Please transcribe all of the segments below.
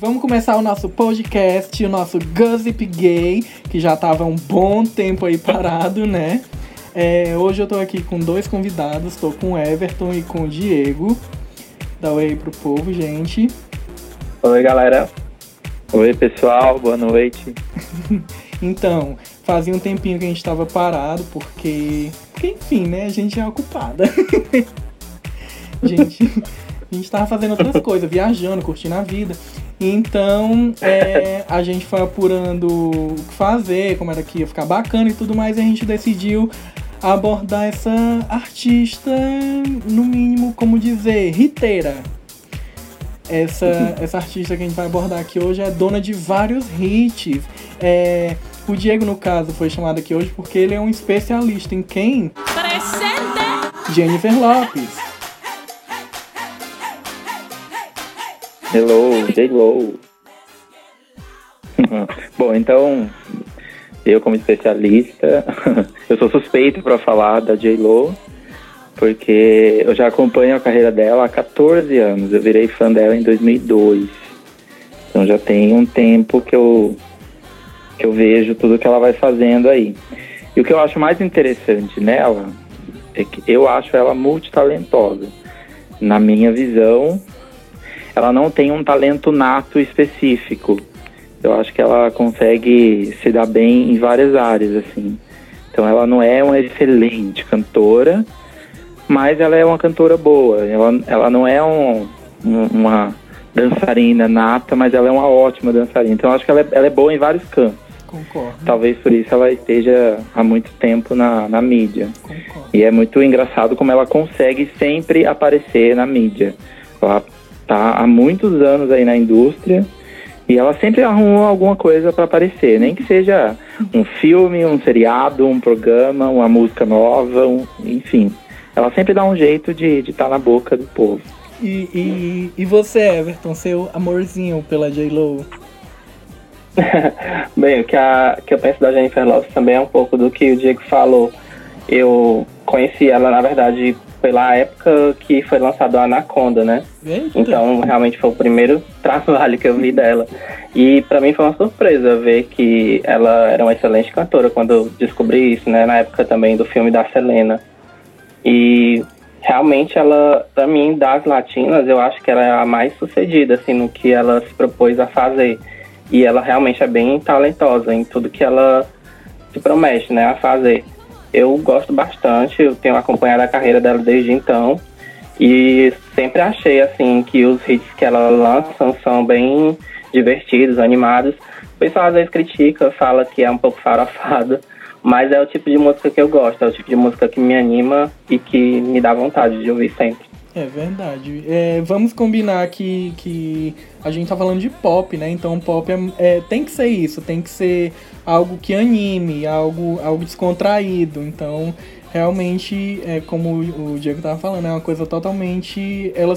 Vamos começar o nosso podcast, o nosso Gossip Gay, que já tava um bom tempo aí parado, né? Hoje eu tô aqui com dois convidados, tô com o Everton e com o Diego. Dá oi aí pro povo, gente. Oi, galera. Oi, pessoal. Boa noite. Então, fazia um tempinho que a gente tava parado, porque enfim, né? A gente é ocupada. A gente tava fazendo outras coisas, viajando, curtindo a vida. Então, a gente foi apurando o que fazer, como era que ia ficar bacana e tudo mais, e a gente decidiu abordar essa artista, no mínimo, como dizer, hiteira. Essa artista que a gente vai abordar aqui hoje é dona de vários hits. O Diego, no caso, foi chamado aqui hoje porque ele é um especialista em quem? Presente! Jennifer Lopez. Hello, J-Lo. Bom, então, eu como especialista, eu sou suspeito para falar da J-Lo, porque eu já acompanho a carreira dela há 14 anos, eu virei fã dela em 2002, então já tem um tempo que eu vejo tudo que ela vai fazendo aí. E o que eu acho mais interessante nela, é que eu acho ela multitalentosa, na minha visão. Ela não tem um talento nato específico. Eu acho que ela consegue se dar bem em várias áreas, assim. Então ela não é uma excelente cantora, mas ela é uma cantora boa. Ela não é uma dançarina nata, mas ela é uma ótima dançarina. Então eu acho que ela é boa em vários campos. Concordo. Talvez por isso ela esteja há muito tempo na mídia. Concordo. E é muito engraçado como ela consegue sempre aparecer na mídia. Ela tá há muitos anos aí na indústria e ela sempre arrumou alguma coisa para aparecer, nem que seja um filme, um seriado, um programa, uma música nova, enfim. Ela sempre dá um jeito de estar na boca do povo. E você, Everton, seu amorzinho pela J-Lo? Bem, o que eu penso da Jennifer Lopez também é um pouco do que o Diego falou. Eu conheci ela, na verdade, pela época que foi lançado a Anaconda, né? Eita. Então, realmente foi o primeiro trabalho que eu vi dela. E pra mim foi uma surpresa ver que ela era uma excelente cantora quando eu descobri isso, né? Na época também do filme da Selena. E realmente ela, pra mim, das latinas, eu acho que ela é a mais sucedida, assim, no que ela se propôs a fazer. E ela realmente é bem talentosa em tudo que ela se promete, né, a fazer. Eu gosto bastante, eu tenho acompanhado a carreira dela desde então e sempre achei assim que os hits que ela lança são bem divertidos, animados. O pessoal às vezes critica, fala que é um pouco farofado, mas é o tipo de música que eu gosto, é o tipo de música que me anima e que me dá vontade de ouvir sempre. É verdade. Vamos combinar que a gente tá falando de pop, né? Então pop tem que ser isso, tem que ser algo que anime, algo descontraído. Então, realmente, como o Diego tava falando, é uma coisa totalmente... Ela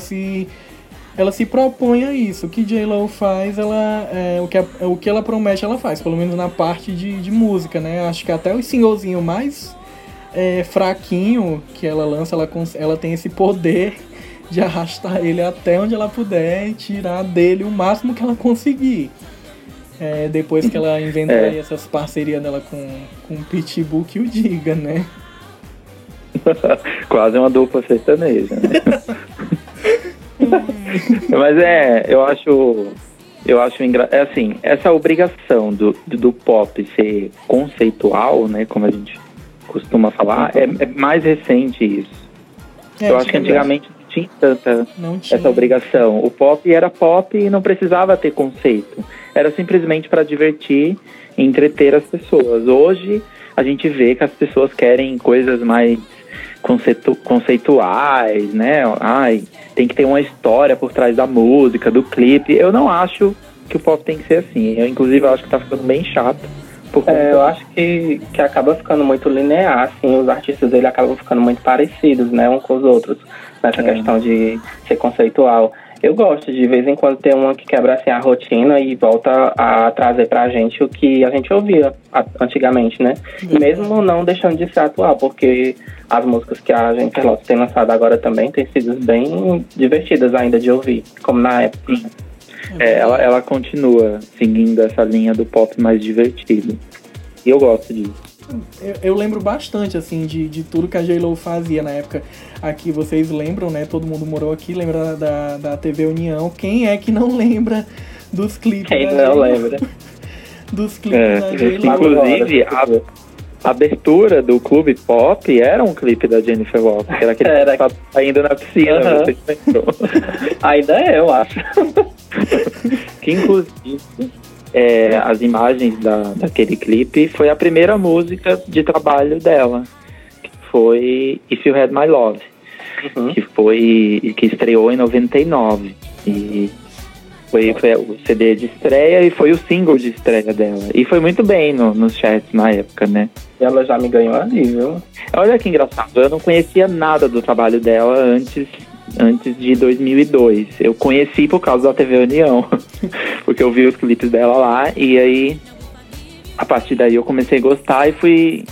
se propõe a isso. O que J-Lo faz, o que ela promete, ela faz. Pelo menos na parte de música, né? Acho que até o singlezinho mais... fraquinho que ela lança, ela tem esse poder de arrastar ele até onde ela puder e tirar dele o máximo que ela conseguir. Depois que ela inventa aí essas parcerias dela com o Pitbull, que o diga, né? Quase uma dupla sertaneja, né? Mas eu acho assim, essa obrigação do pop ser conceitual, né, como a gente costuma falar, é mais recente isso. Eu acho que antigamente não tinha essa obrigação. O pop era pop e não precisava ter conceito. Era simplesmente para divertir e entreter as pessoas. Hoje a gente vê que as pessoas querem coisas mais conceituais, né? Ai, tem que ter uma história por trás da música, do clipe. Eu não acho que o pop tem que ser assim. Eu, inclusive, acho que tá ficando bem chato. Eu acho que acaba ficando muito linear, assim, os artistas eles acabam ficando muito parecidos, né, uns com os outros, nessa questão de ser conceitual. Eu gosto de vez em quando ter uma que quebra assim a rotina e volta a trazer pra gente o que a gente ouvia antigamente, né? E mesmo não deixando de ser atual, porque as músicas que a Jennifer Lopez tem lançado agora também têm sido bem divertidas ainda de ouvir, como na época. Ela continua seguindo essa linha do pop mais divertido. E eu gosto disso. Eu lembro bastante, assim, de tudo que a J-Lo fazia na época. Aqui vocês lembram, né? Todo mundo morou aqui, lembra da TV União. Quem é que não lembra dos clipes? Quem não lembra? Dos clipes da J-Lo. Inclusive, a abertura do Clube Pop era um clipe da Jennifer Lopez. Era aquele que tá saindo na piscina, você lembrou. Ainda é, eu acho. Que, inclusive... as imagens daquele clipe foi a primeira música de trabalho dela, que foi If You Had My Love, que estreou em 99, e foi o CD de estreia e foi o single de estreia dela, e foi muito bem nos chats na época, né? Ela já me ganhou ali, viu? Olha que engraçado, eu não conhecia nada do trabalho dela antes de 2002, eu conheci por causa da TV União, porque eu vi os clipes dela lá, e aí a partir daí eu comecei a gostar e fui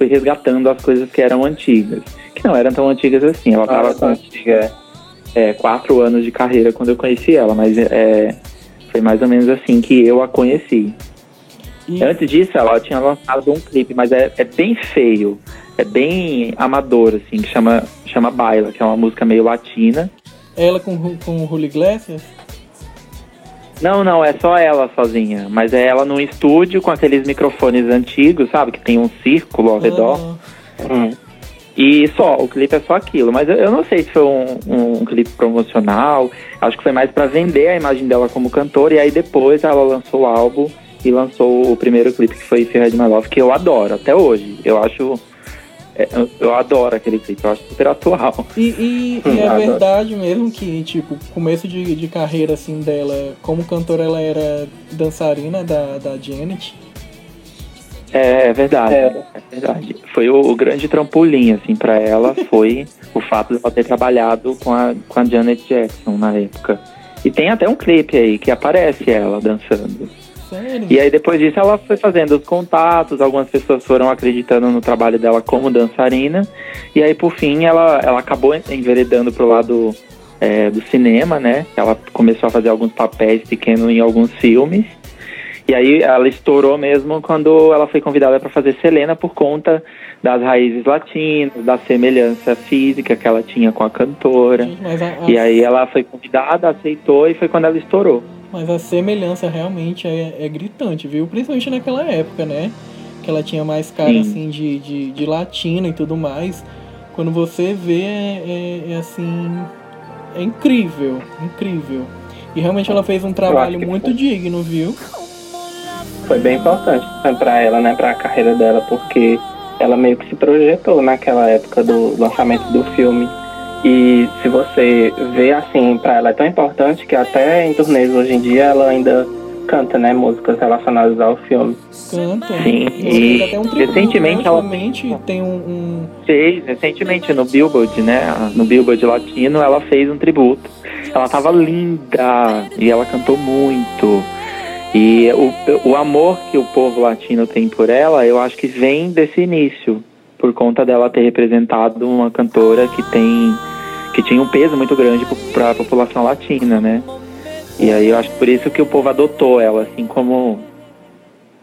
resgatando as coisas que eram antigas, que não eram tão antigas assim. Ela tava com 4 anos de carreira quando eu conheci ela, mas foi mais ou menos assim que eu a conheci. Antes disso, ela tinha lançado um clipe, mas é bem feio, é bem amador, assim, que chama Baila, que é uma música meio latina. Ela com o Julio Iglesias? Não, é só ela sozinha, mas é ela num estúdio com aqueles microfones antigos, sabe, que tem um círculo ao redor. E só, o clipe é só aquilo, mas eu não sei se foi um clipe promocional, acho que foi mais pra vender a imagem dela como cantora, e aí depois ela lançou o álbum e lançou o primeiro clipe, que foi If You Had My Love, que eu adoro, até hoje. Eu adoro aquele clipe, eu acho super atual. E é verdade mesmo que, tipo, começo de carreira, assim, dela, como cantora, ela era dançarina da Janet. É verdade. Foi o grande trampolim, assim, pra ela, foi o fato de ela ter trabalhado com a Janet Jackson na época. E tem até um clipe aí que aparece ela dançando. E aí depois disso ela foi fazendo os contatos, algumas pessoas foram acreditando no trabalho dela como dançarina, e aí por fim ela acabou enveredando pro lado do cinema, né? Ela começou a fazer alguns papéis pequenos em alguns filmes, e aí ela estourou mesmo quando ela foi convidada para fazer Selena, por conta das raízes latinas, da semelhança física que ela tinha com a cantora. E aí ela foi convidada, aceitou, e foi quando ela estourou. Mas a semelhança realmente é gritante, viu? Principalmente naquela época, né? Que ela tinha mais cara, assim, de latina e tudo mais. Quando você vê, assim... É incrível, incrível. E realmente ela fez um trabalho muito digno, viu? Foi bem importante pra ela, né? Pra carreira dela, porque ela meio que se projetou naquela época do lançamento do filme. E se você vê, assim, pra ela é tão importante que até em turnês hoje em dia ela ainda canta, né, músicas relacionadas ao filme. Canta. Sim, e até recentemente ela tem um... Fez, recentemente no Billboard, né, no Billboard Latino, ela fez um tributo. Ela tava linda e ela cantou muito. E o amor que o povo latino tem por ela, eu acho que vem desse início, por conta dela ter representado uma cantora que tinha um peso muito grande para a população latina, né? E aí eu acho que por isso que o povo adotou ela, assim, como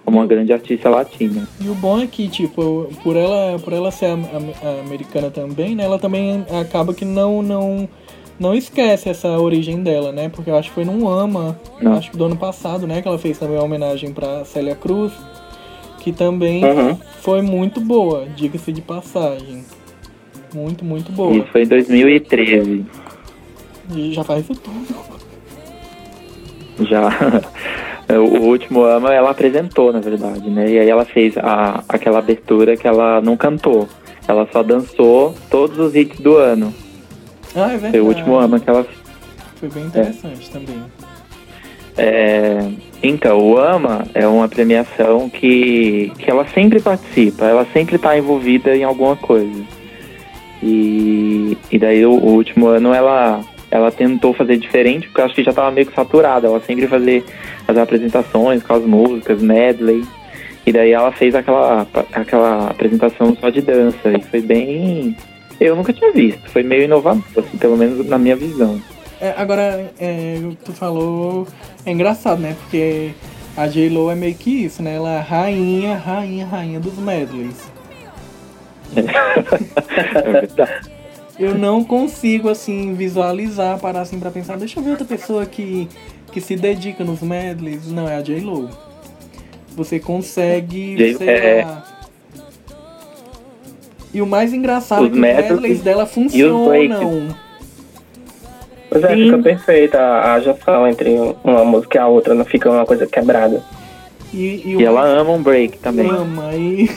uma grande artista latina. E o bom é que, tipo, por ela ser americana também, né? Ela também acaba que não esquece essa origem dela, né? Porque eu acho que foi no AMA, acho que do ano passado, né? Que ela fez também uma homenagem para Celia Cruz, que também foi muito boa, diga-se de passagem. Muito, muito boa. Isso foi em 2013. E já faz isso tudo. Já. O último AMA ela apresentou, na verdade, né? E aí ela fez aquela abertura que ela não cantou. Ela só dançou todos os hits do ano. Ah, é verdade. Foi o último AMA que ela... Foi bem interessante também. Então, o AMA é uma premiação que ela sempre participa, ela sempre está envolvida em alguma coisa. E daí o último ano ela tentou fazer diferente, porque eu acho que já estava meio que saturada, ela sempre fazia as apresentações com as músicas, medley. E daí ela fez aquela apresentação só de dança, e foi bem... Eu nunca tinha visto, foi meio inovador, assim, pelo menos na minha visão. Agora, tu falou... É engraçado, né? Porque a J-Lo é meio que isso, né? Ela é rainha dos medleys. É verdade. Eu não consigo, assim, visualizar, parar assim pra pensar, deixa eu ver outra pessoa que se dedica nos medleys. Não, é a J-Lo. Você consegue, sei lá... E o mais engraçado é que os medleys dela funcionam. Pois é, fica perfeita a junção entre uma música e a outra, não fica uma coisa quebrada. E ela ama um break também. Ama, e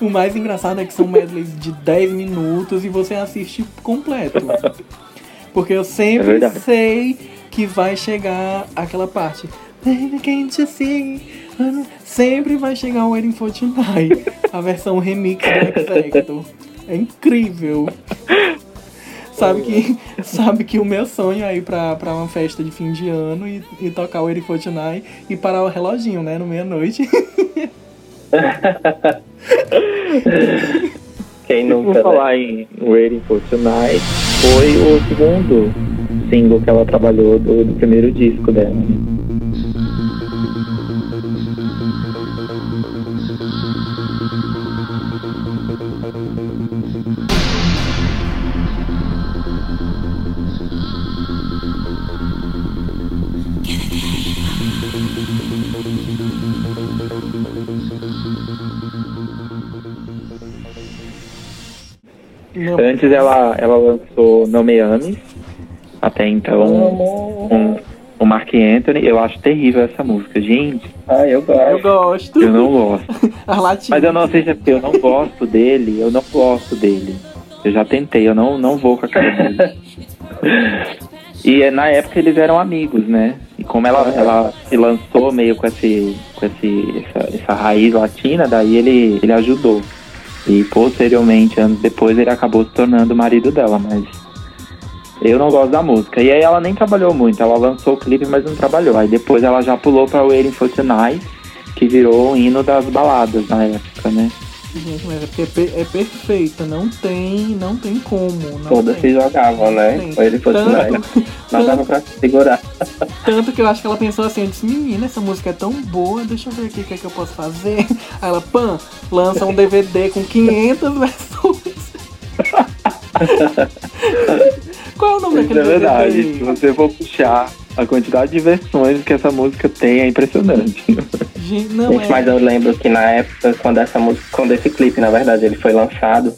o mais engraçado é que são medleys de 10 minutos e você assiste completo. Porque eu sempre sei que vai chegar aquela parte. Sempre vai chegar o Waiting for Tonight, a versão remix do Hex Hector. É incrível. Sabe que o meu sonho é ir pra uma festa de fim de ano e tocar o Waiting for Tonight e parar o reloginho, né, no meia-noite. Quem nunca, né? Falar em Waiting for Tonight, foi o segundo single que ela trabalhou do primeiro disco dela. Antes ela lançou No Me Ames, até então o Marc Anthony. Eu acho terrível essa música, gente. Ah, eu gosto. Eu não gosto. Mas eu não sei se é porque eu não gosto dele, Eu já tentei, eu não vou com aquela música. E na época eles eram amigos, né? E como ela se lançou meio com essa raiz latina, daí ele ajudou. E posteriormente, anos depois, ele acabou se tornando o marido dela, mas eu não gosto da música. E aí ela nem trabalhou muito, ela lançou o clipe, mas não trabalhou. Aí depois ela já pulou pra Waiting for Tonight, que virou o hino das baladas na época, né? Gente, mas é perfeita, não tem como. Todas se jogavam, né? Waiting for Tonight, mas dava pra segurar. Tanto que eu acho que ela pensou assim, eu disse, menina, essa música é tão boa, deixa eu ver aqui o que é que eu posso fazer. Aí ela, lança um DVD com 500 versões. Qual é o nome daquele DVD? É verdade, se você for puxar a quantidade de versões que essa música tem, é impressionante. Gente, mas eu lembro que na época, quando esse clipe, na verdade, ele foi lançado,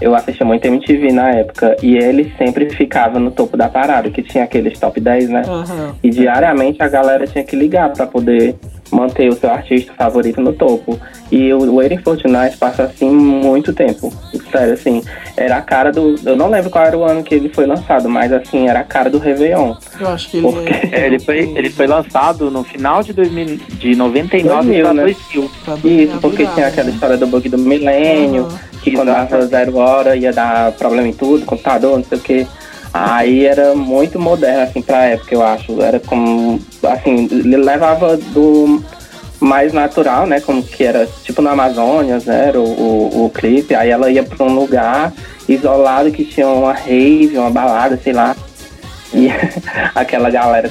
eu assistia muito MTV na época, e ele sempre ficava no topo da parada, que tinha aqueles top 10, né? Uhum. E diariamente a galera tinha que ligar pra poder manter o seu artista favorito no topo. E o Waiting for Tonight passa assim muito tempo. Sério, assim, era a cara do... Eu não lembro qual era o ano que ele foi lançado, mas assim, era a cara do Réveillon. Eu acho que ele foi lançado no final de 99 pra 2000. Isso, porque tinha aquela história do bug do milênio, que quando dava 0 hora ia dar problema em tudo, computador, não sei o quê. Aí era muito moderno, assim, pra época, eu acho. Era como, assim, ele levava do mais natural, né? Como que era, tipo, na Amazônia, né? Era o clipe. Aí ela ia pra um lugar isolado que tinha uma rave, uma balada, sei lá. E aquela galera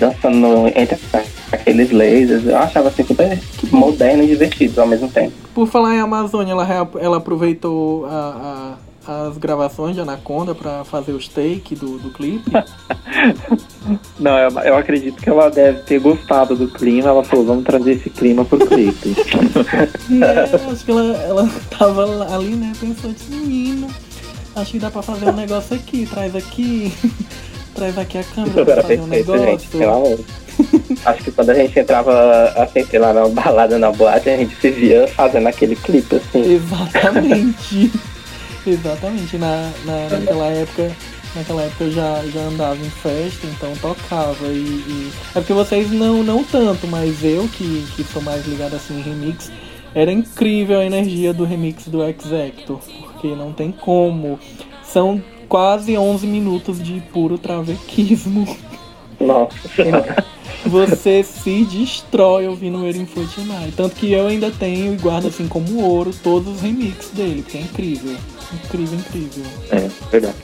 dançando entre aqueles lasers. Eu achava, assim, super moderno e divertido ao mesmo tempo. Por falar em Amazônia, ela aproveitou as gravações de Anaconda pra fazer os takes do clipe? Não, eu acredito que ela deve ter gostado do clima. Ela falou, vamos trazer esse clima pro clipe. É, acho que ela tava ali, né, pensando, menino, acho que dá pra fazer um negócio aqui, traz aqui a câmera pra fazer um negócio. Gente, pelo amor. Acho que quando a gente entrava, assim, sei lá, na balada, na boate, a gente se via fazendo aquele clipe, assim. Exatamente. Exatamente, naquela época eu já andava em festa, então tocava e... É porque vocês não tanto, mas eu que sou mais ligado assim em remix, era incrível a energia do remix do Hex Hector, porque não tem como. São quase 11 minutos de puro travequismo. Nossa. Você se destrói ouvindo o Waiting for Tonight. Tanto que eu ainda tenho e guardo assim como ouro todos os remixes dele, que é incrível. É, verdade.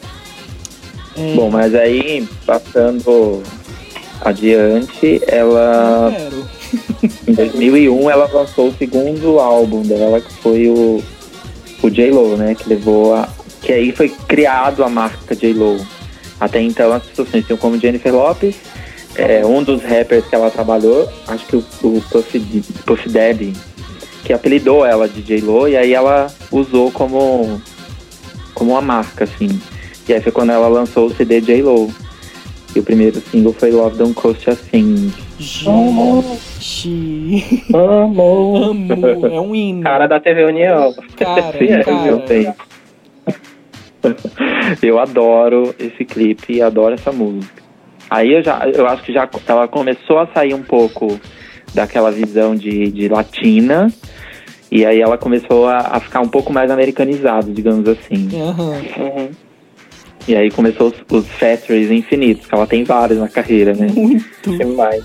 Bom, mas aí, passando adiante, ela... em 2001, ela lançou o segundo álbum dela, que foi o J-Lo, né? Que levou a... Que aí foi criado a marca J-Lo. Até então, as pessoas tinham como Jennifer Lopez, um dos rappers que ela trabalhou, acho que o Puff Daddy, que apelidou ela de J-Lo, e aí ela usou como uma marca, assim. E aí foi quando ela lançou o CD J-Lo. E o primeiro single foi Love Don't Cost a Thing. Gente! Amor! É um hino. Cara da TV União. Cara, sim, cara. Eu adoro esse clipe e adoro essa música. Aí eu acho que já ela começou a sair um pouco daquela visão de latina. E aí ela começou a ficar um pouco mais americanizada, digamos assim. Uhum. E aí começou os features infinitos, que ela tem vários na carreira, né? Muito! Demais.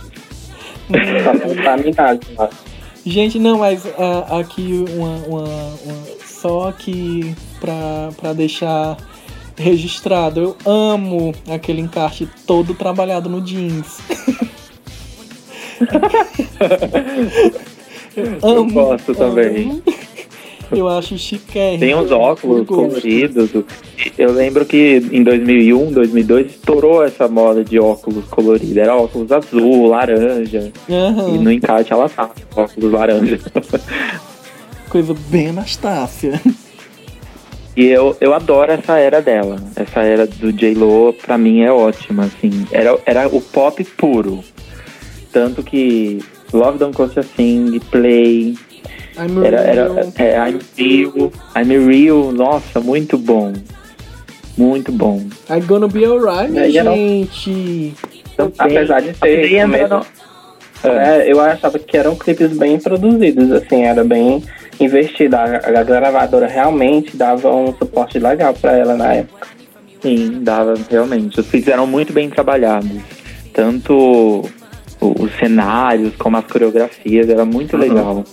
Gente, não, mas aqui só que pra deixar registrado, eu amo aquele encarte todo trabalhado no jeans. Eu gosto também. Eu acho chiquérrimo. Tem uns óculos coloridos. Eu lembro que em 2001, 2002, estourou essa moda de óculos coloridos. Era óculos azul, laranja. Uhum. E no encarte ela tá óculos laranja. Coisa bem Anastácia. E eu adoro essa era dela. Essa era do J-Lo, pra mim, é ótima, assim. Era o pop puro. Tanto que Love Don't Cost a Thing, Play... I'm Real, nossa, muito bom. Muito bom. I'm Gonna Be Alright, gente. Então, apesar de ser... eu achava que eram clipes bem produzidos, assim, era bem investida. A gravadora realmente dava um suporte legal pra ela na época. Sim, dava realmente. Os clipes eram muito bem trabalhados. Tanto os cenários como as coreografias, era muito legal.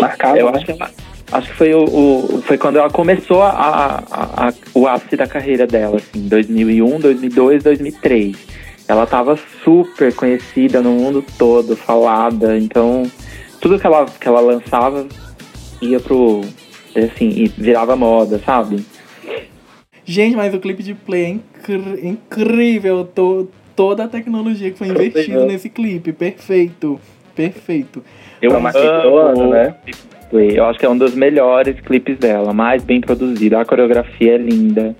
Marcava. Eu acho que foi quando ela começou o ápice da carreira dela, assim, 2001, 2002, 2003. Ela tava super conhecida no mundo todo, falada, então tudo que ela lançava ia assim, e virava moda, sabe? Gente, mas o clipe de Play é incrível, toda a tecnologia que foi investida nesse clipe, perfeito. Eu amo, né? Eu acho que é um dos melhores clipes dela, mais bem produzido. A coreografia é linda.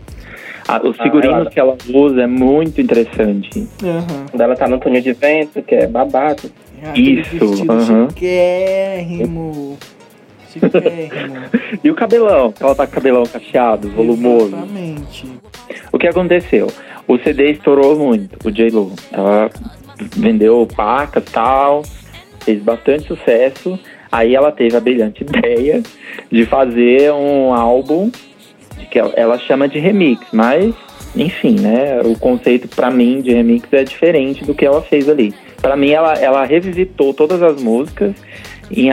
Os figurinos que ela usa é muito interessante. Uhum. Quando ela tá no túnel de vento, que é babado. Isso. Chiquérrimo. E o cabelão. Ela tá com o cabelão cacheado, volumoso. Exatamente. O que aconteceu? O CD estourou muito, o J-Lo. Ela vendeu paca e tal... Fez bastante sucesso. Aí ela teve a brilhante ideia de fazer um álbum que ela chama de remix. Mas, enfim, né? O conceito, pra mim, de remix é diferente do que ela fez ali. Pra mim, ela revisitou todas as músicas em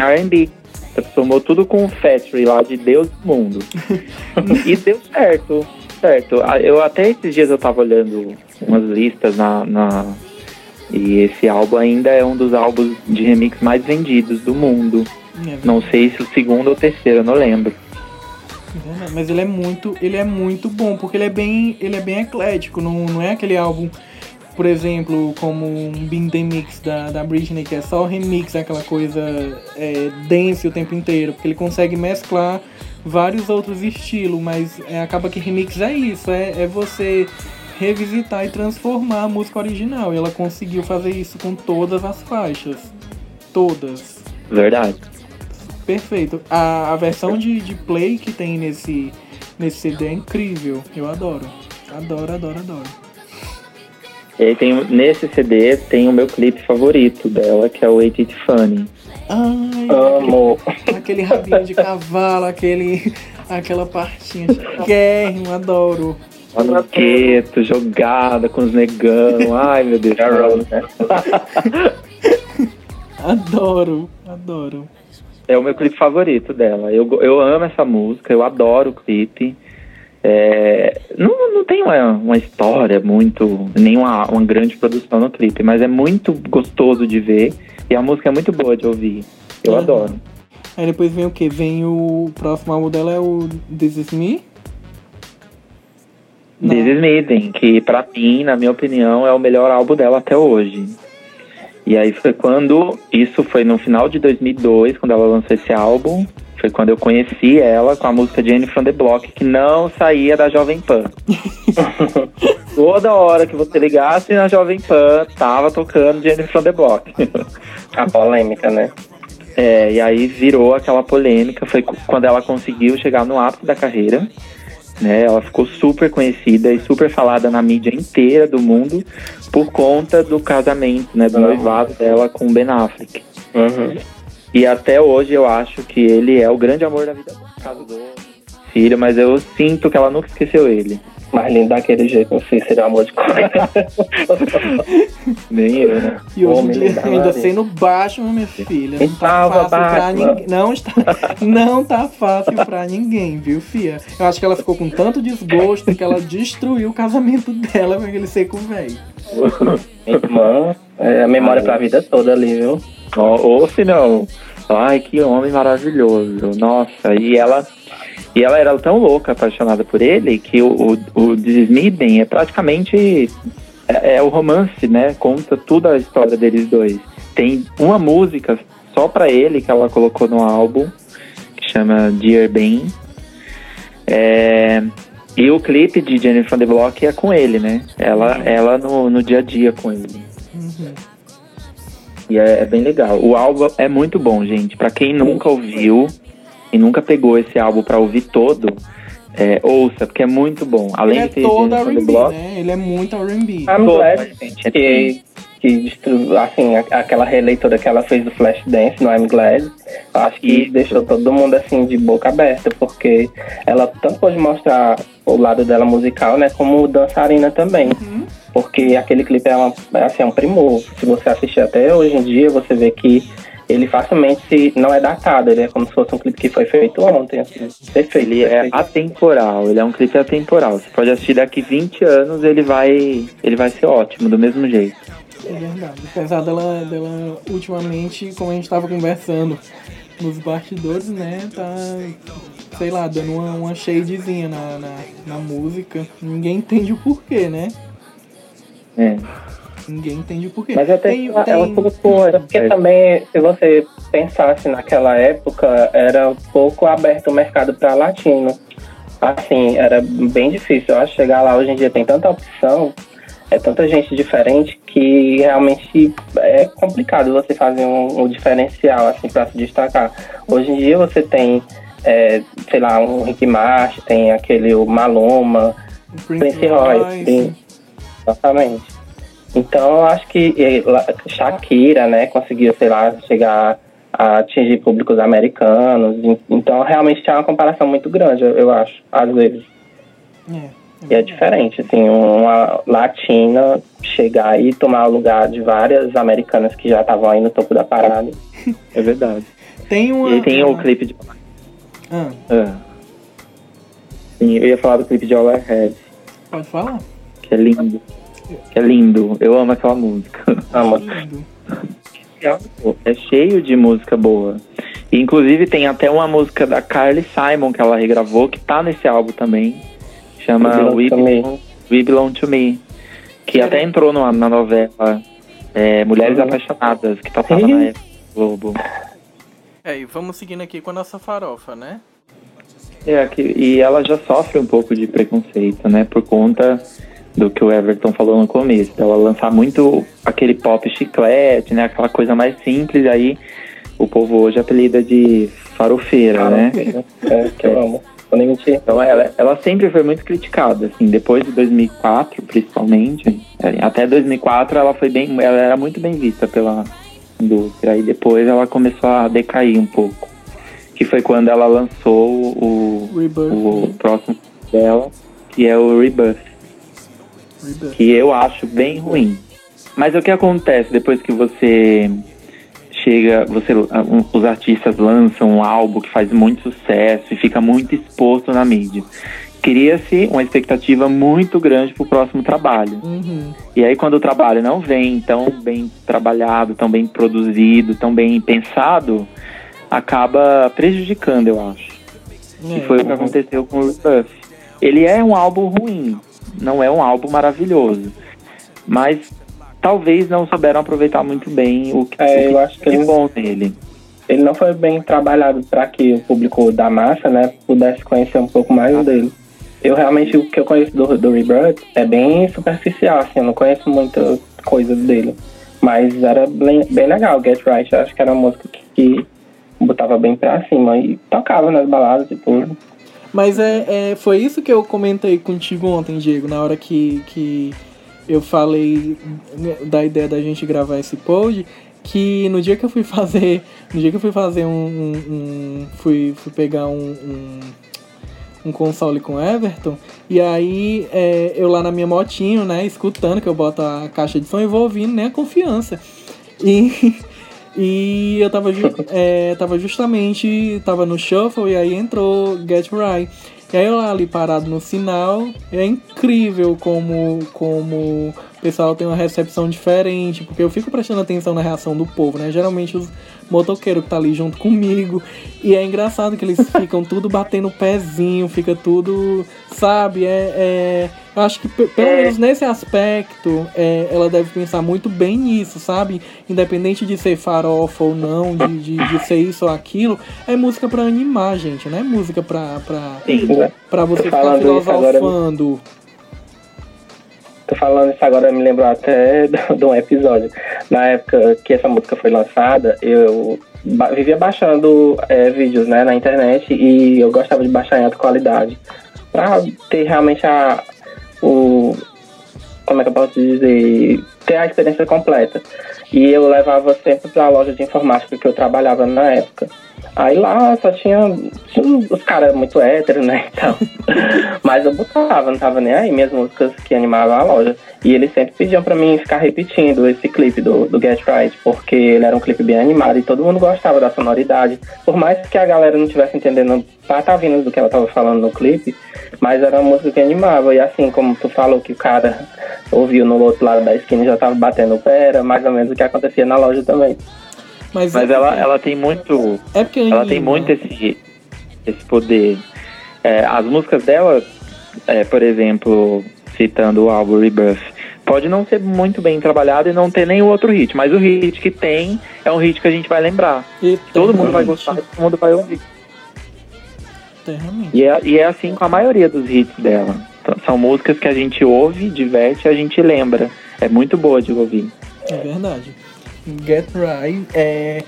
R&B. Transformou tudo com o Factory lá de Deus do Mundo. E deu certo. Eu até esses dias eu tava olhando umas listas e esse álbum ainda é um dos álbuns de remix mais vendidos do mundo. Não sei se o segundo ou o terceiro, eu não lembro. Mas ele é muito bom, porque ele é bem eclético. Não é aquele álbum, por exemplo, como um Being the Mix da Britney, que é só o remix, aquela coisa dance o tempo inteiro. Porque ele consegue mesclar vários outros estilos, mas acaba que remix é isso, é você... revisitar e transformar a música original. E ela conseguiu fazer isso com todas as faixas. Todas. Verdade. Perfeito. A versão de Play que tem nesse CD é incrível. Eu adoro. Adoro. E aí nesse CD tem o meu clipe favorito dela, que é o Ain't It Funny. Ai, amo. Aquele rabinho de cavalo, aquela partinha de guerra, adoro. No quieto, jogada com os negão. Ai, meu Deus. Adoro. É o meu clipe favorito dela. Eu amo essa música, eu adoro o clipe. Não tem uma história muito, nem uma grande produção no clipe, mas é muito gostoso de ver e a música é muito boa de ouvir. Eu adoro. Aí depois vem o quê? Vem o próximo álbum dela, é o This Is Me? Não. This Is Me, tem, que pra mim, na minha opinião, é o melhor álbum dela até hoje. E aí foi quando, isso foi no final de 2002, quando ela lançou esse álbum, foi quando eu conheci ela com a música Jenny from the Block, que não saía da Jovem Pan. Toda hora que você ligasse na Jovem Pan, tava tocando Jenny from the Block. A polêmica, né? E aí virou aquela polêmica, foi quando ela conseguiu chegar no ápice da carreira, né? Ela ficou super conhecida e super falada na mídia inteira do mundo por conta do casamento, né, do noivado dela com o Ben Affleck. Uhum. E até hoje eu acho que ele é o grande amor da vida do filho, mas eu sinto que ela nunca esqueceu ele. Mas lindo daquele jeito, não sei se seria amor de coisa. Nem eu, né? E hoje ainda sendo baixo, minha filha. Não tá fácil pra ninguém. Não tá fácil pra ninguém, viu, fia? Eu acho que ela ficou com tanto desgosto que ela destruiu o casamento dela com aquele seco velho. Irmã, é a memória pra vida toda ali, viu? Ou se não. Ai, que homem maravilhoso. Nossa, e ela era tão louca, apaixonada por ele, que o Disney é praticamente o romance, né? Conta toda a história deles dois. Tem uma música só pra ele que ela colocou no álbum, que chama Dear Ben. E o clipe de Jennifer on the Block é com ele, né? Ela no dia a dia com ele. Uhum. E é bem legal. O álbum é muito bom, gente. Pra quem nunca ouviu e nunca pegou esse álbum pra ouvir todo, ouça, porque é muito bom. Além de ter todo R&B, né? Ele é muito R&B. Ah, não é, gente. Que destruiu, assim, aquela releitura que ela fez do Flashdance no I'm Glad, acho que deixou todo mundo assim de boca aberta, porque ela tanto pode mostrar o lado dela musical, né, como dançarina também, porque aquele clipe assim, é um primor. Se você assistir até hoje em dia, você vê que ele facilmente não é datado, ele é como se fosse um clipe que foi feito ontem, assim, perfeito. Ele é atemporal, ele é um clipe atemporal, você pode assistir daqui 20 anos, ele vai ser ótimo, do mesmo jeito. É verdade, apesar dela ultimamente, como a gente tava conversando nos bastidores, né, tá, sei lá, dando uma shadezinha na música, ninguém entende o porquê, né? Ninguém entende o porquê. Mas até ela colocou, porque também, se você pensasse naquela época, era pouco aberto o mercado para latino, assim, era bem difícil, eu acho, chegar lá. Hoje em dia tem tanta opção, é tanta gente diferente que realmente é complicado você fazer um diferencial, assim, pra se destacar. Hoje em dia você tem, sei lá, um Rick Martin, tem o Maluma, o Prince Royce, exatamente. Então eu acho que Shakira, né, conseguiu, sei lá, chegar a atingir públicos americanos. Então realmente tinha uma comparação muito grande, eu acho, às vezes. E é diferente, assim, uma latina chegar e tomar o lugar de várias americanas que já estavam aí no topo da parada. É verdade. E tem o clipe de... Sim, eu ia falar do clipe de All I Have. Pode falar? Que é lindo. Eu amo aquela música. Amo. É cheio de música boa. E, inclusive, tem até uma música da Carly Simon que ela regravou, que tá nesse álbum também. Chama We Belong to Me, que até entrou na novela Mulheres Apaixonadas, que passava na época do Globo. E vamos seguindo aqui com a nossa farofa, né? E ela já sofre um pouco de preconceito, né? Por conta do que o Everton falou no começo, dela lançar muito aquele pop chiclete, né? Aquela coisa mais simples, aí o povo hoje apelida de farofeira, né? Que eu amo. Então ela sempre foi muito criticada, assim, depois de 2004, principalmente. Até 2004 ela era muito bem vista pela indústria, e depois ela começou a decair um pouco, que foi quando ela lançou o próximo dela, que é o Rebirth, que eu acho bem ruim. Mas o que acontece depois que os artistas lançam um álbum que faz muito sucesso e fica muito exposto na mídia. cria-se uma expectativa muito grande pro próximo trabalho. Uhum. E aí quando o trabalho não vem tão bem trabalhado, tão bem produzido, tão bem pensado, acaba prejudicando, eu acho. E foi o que aconteceu com o Rebuff. Ele é um álbum ruim, não é um álbum maravilhoso, mas talvez não souberam aproveitar muito bem o que eu acho que é bom nele. Ele não foi bem trabalhado para que o público da massa, né, pudesse conhecer um pouco mais dele. Eu realmente, o que eu conheço do Rebirth é bem superficial, assim, eu não conheço muita coisa dele. Mas era bem legal, Get Right, eu acho que era uma música que botava bem pra cima e tocava nas baladas e tudo. Mas foi isso que eu comentei contigo ontem, Diego, na hora que eu falei da ideia da gente gravar esse pod, que no dia que eu fui fazer fui pegar um console com Everton, e aí eu lá na minha motinho, né, escutando, que eu boto a caixa de som e vou ouvindo, né, a confiança. E eu tava no shuffle, e aí entrou Get Right. E aí eu lá ali parado no sinal, é incrível como o pessoal tem uma recepção diferente, porque eu fico prestando atenção na reação do povo, né? Geralmente os motoqueiros que tá ali junto comigo, e é engraçado que eles ficam tudo batendo o pezinho, fica tudo, sabe? Eu acho que pelo menos nesse aspecto, ela deve pensar muito bem nisso, sabe? Independente de ser farofa ou não, de ser isso ou aquilo, é música pra animar, gente, não é música pra você ficar filosofando. Tô falando isso agora, me lembrou até de um episódio. Na época que essa música foi lançada, eu vivia baixando vídeos, né, na internet, e eu gostava de baixar em alta qualidade pra ter realmente como é que eu posso dizer, ter a experiência completa. E eu levava sempre pra loja de informática que eu trabalhava na época. Aí lá só tinha os caras muito héteros, né, então. Mas eu botava, não tava nem aí, minhas músicas que animavam a loja. E eles sempre pediam pra mim ficar repetindo esse clipe do Get Right, porque ele era um clipe bem animado e todo mundo gostava da sonoridade. Por mais que a galera não estivesse entendendo patavinas do que ela tava falando no clipe, mas era uma música que animava. E assim, como tu falou que o cara ouviu no outro lado da esquina e já tava batendo o pé, era mais ou menos o que acontecia na loja também. Mas ela tem muito. Ela tem muito esse poder. As músicas dela, por exemplo, citando o álbum Rebirth, pode não ser muito bem trabalhado e não ter nenhum outro hit, mas o hit que tem é um hit que a gente vai lembrar. Todo mundo vai gostar, todo mundo vai ouvir. E é assim com a maioria dos hits dela. São músicas que a gente ouve, diverte e a gente lembra. É muito boa de ouvir. É verdade. Get Right é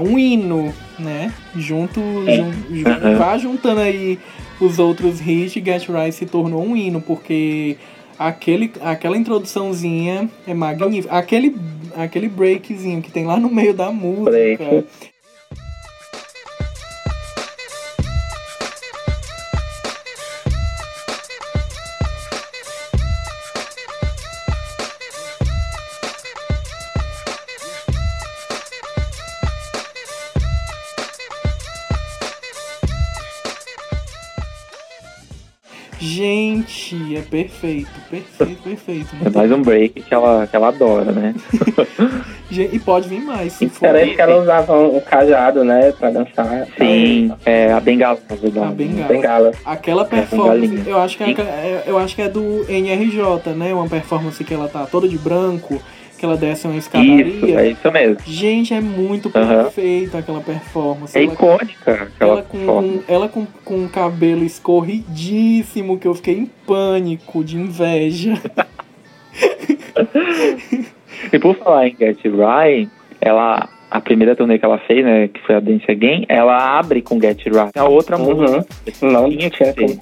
um hino, né? Vai juntando aí os outros hits, Get Right se tornou um hino, porque aquela introduçãozinha é magnífica. Aquele breakzinho que tem lá no meio da música. Break. Gente, é perfeito. É mais um break que ela adora, né? E pode vir mais, se for. Parece que ela usava um cajado, né, pra dançar. Sim, a bengala. A bengala. Aquela performance, eu acho que é do NRJ, né? Uma performance que ela tá toda de branco, que ela desce uma escadaria. Isso mesmo. Gente, é muito perfeita aquela performance. É icônica aquela performance. Ela com o cabelo escorridíssimo, que eu fiquei em pânico de inveja. E por falar em Get Right, a primeira turnê que ela fez, né, que foi a Dance Again, ela abre com Get Right. A outra música. Não tinha que ter.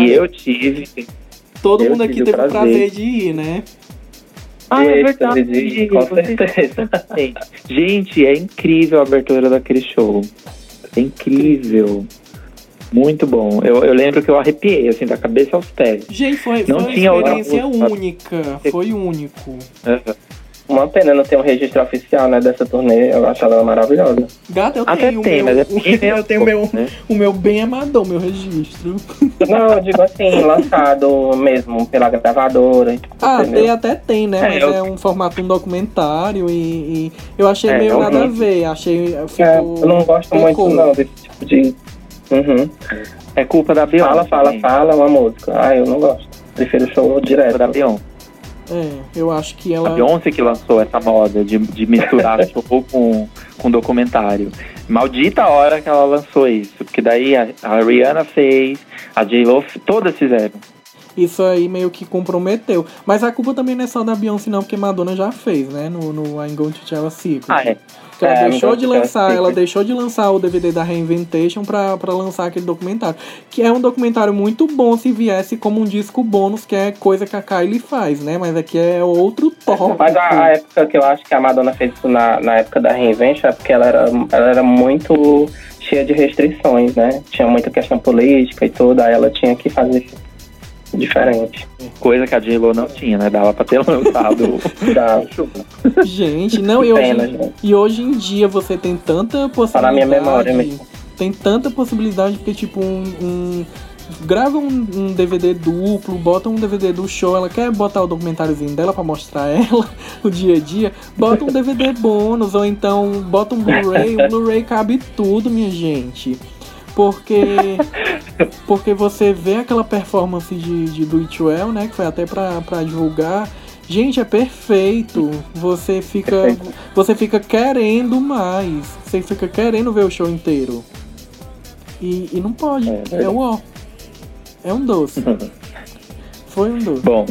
E eu tive. Todo mundo aqui teve o prazer de ir, né? Ah, é verdade. Com certeza. Gente, é incrível a abertura daquele show. É incrível. Muito bom. Eu lembro que eu arrepiei, assim, da cabeça aos pés. Gente, foi uma experiência única. Foi único. Uma pena não ter um registro oficial, né, dessa turnê. Eu acho ela maravilhosa. Gata, eu tenho o meu bem amador, meu registro. Não, eu digo assim, lançado mesmo pela gravadora. Ah, tem, até tem, né? Mas é um formato, um documentário e eu achei meio nada a ver. Achei, eu não gosto muito não desse tipo de... Uhum. É culpa da Beyoncé. Fala uma música. Ah, eu não gosto. Prefiro show direto. Culpa da Beyoncé. É, eu acho que ela... A Beyoncé que lançou essa moda de misturar show com documentário. Maldita a hora que ela lançou isso. Porque daí a Rihanna fez, a J-Lo, todas fizeram. Isso aí meio que comprometeu. Mas a culpa também não é só da Beyoncé não, porque Madonna já fez, né? No I'm Going to Tell a Secret. Ah, é. Ela, deixou de lançar o DVD da Reinventation pra lançar aquele documentário. Que é um documentário muito bom se viesse como um disco bônus, que é coisa que a Kylie faz, né? Mas aqui é outro tópico. Mas a época que eu acho que a Madonna fez isso na época da Reinvention é porque ela era muito cheia de restrições, né? Tinha muita questão política e tudo, aí ela tinha que fazer diferente. Coisa que a J-Lo não tinha, né? Dava pra ter lançado. Gente, não, e hoje em dia você tem tanta possibilidade. Tá na minha memória mesmo. Tem tanta possibilidade, porque tipo grava um DVD duplo, bota um DVD do show, ela quer botar o documentáriozinho dela pra mostrar ela, o dia a dia, bota um DVD bônus, ou então bota um Blu-ray, o Blu-ray cabe tudo, minha gente. Porque você vê aquela performance de Do It Well, né? Que foi até pra divulgar. Gente, é perfeito. Você fica querendo mais. Você fica querendo ver o show inteiro. E não pode. É um doce. Foi um doce. Bom,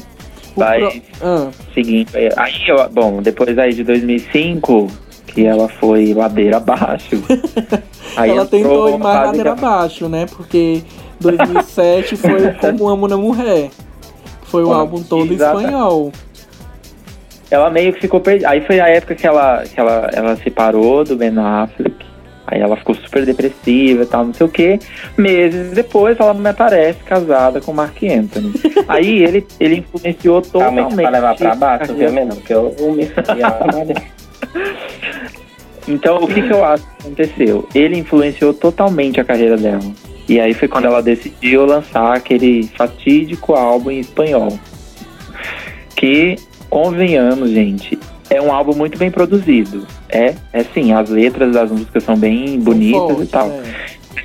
seguinte. Bom, depois aí de 2005, que ela foi ladeira abaixo... Aí ela tentou ir mais ladeira abaixo, né? Porque 2007 foi Como Amo na Mulher. Foi o álbum todo em espanhol. Ela meio que ficou perdida. Aí foi a época que ela se separou do Ben Affleck. Aí ela ficou super depressiva e tal, não sei o quê. Meses depois ela me aparece casada com o Marc Anthony. Aí ele influenciou totalmente. Pra levar pra baixo, obviamente, porque eu me Então, o que eu acho que aconteceu? Ele influenciou totalmente a carreira dela. E aí foi quando ela decidiu lançar aquele fatídico álbum em espanhol. Que, convenhamos, gente, é um álbum muito bem produzido. É sim, as letras das músicas são bem bonitas forte, e tal.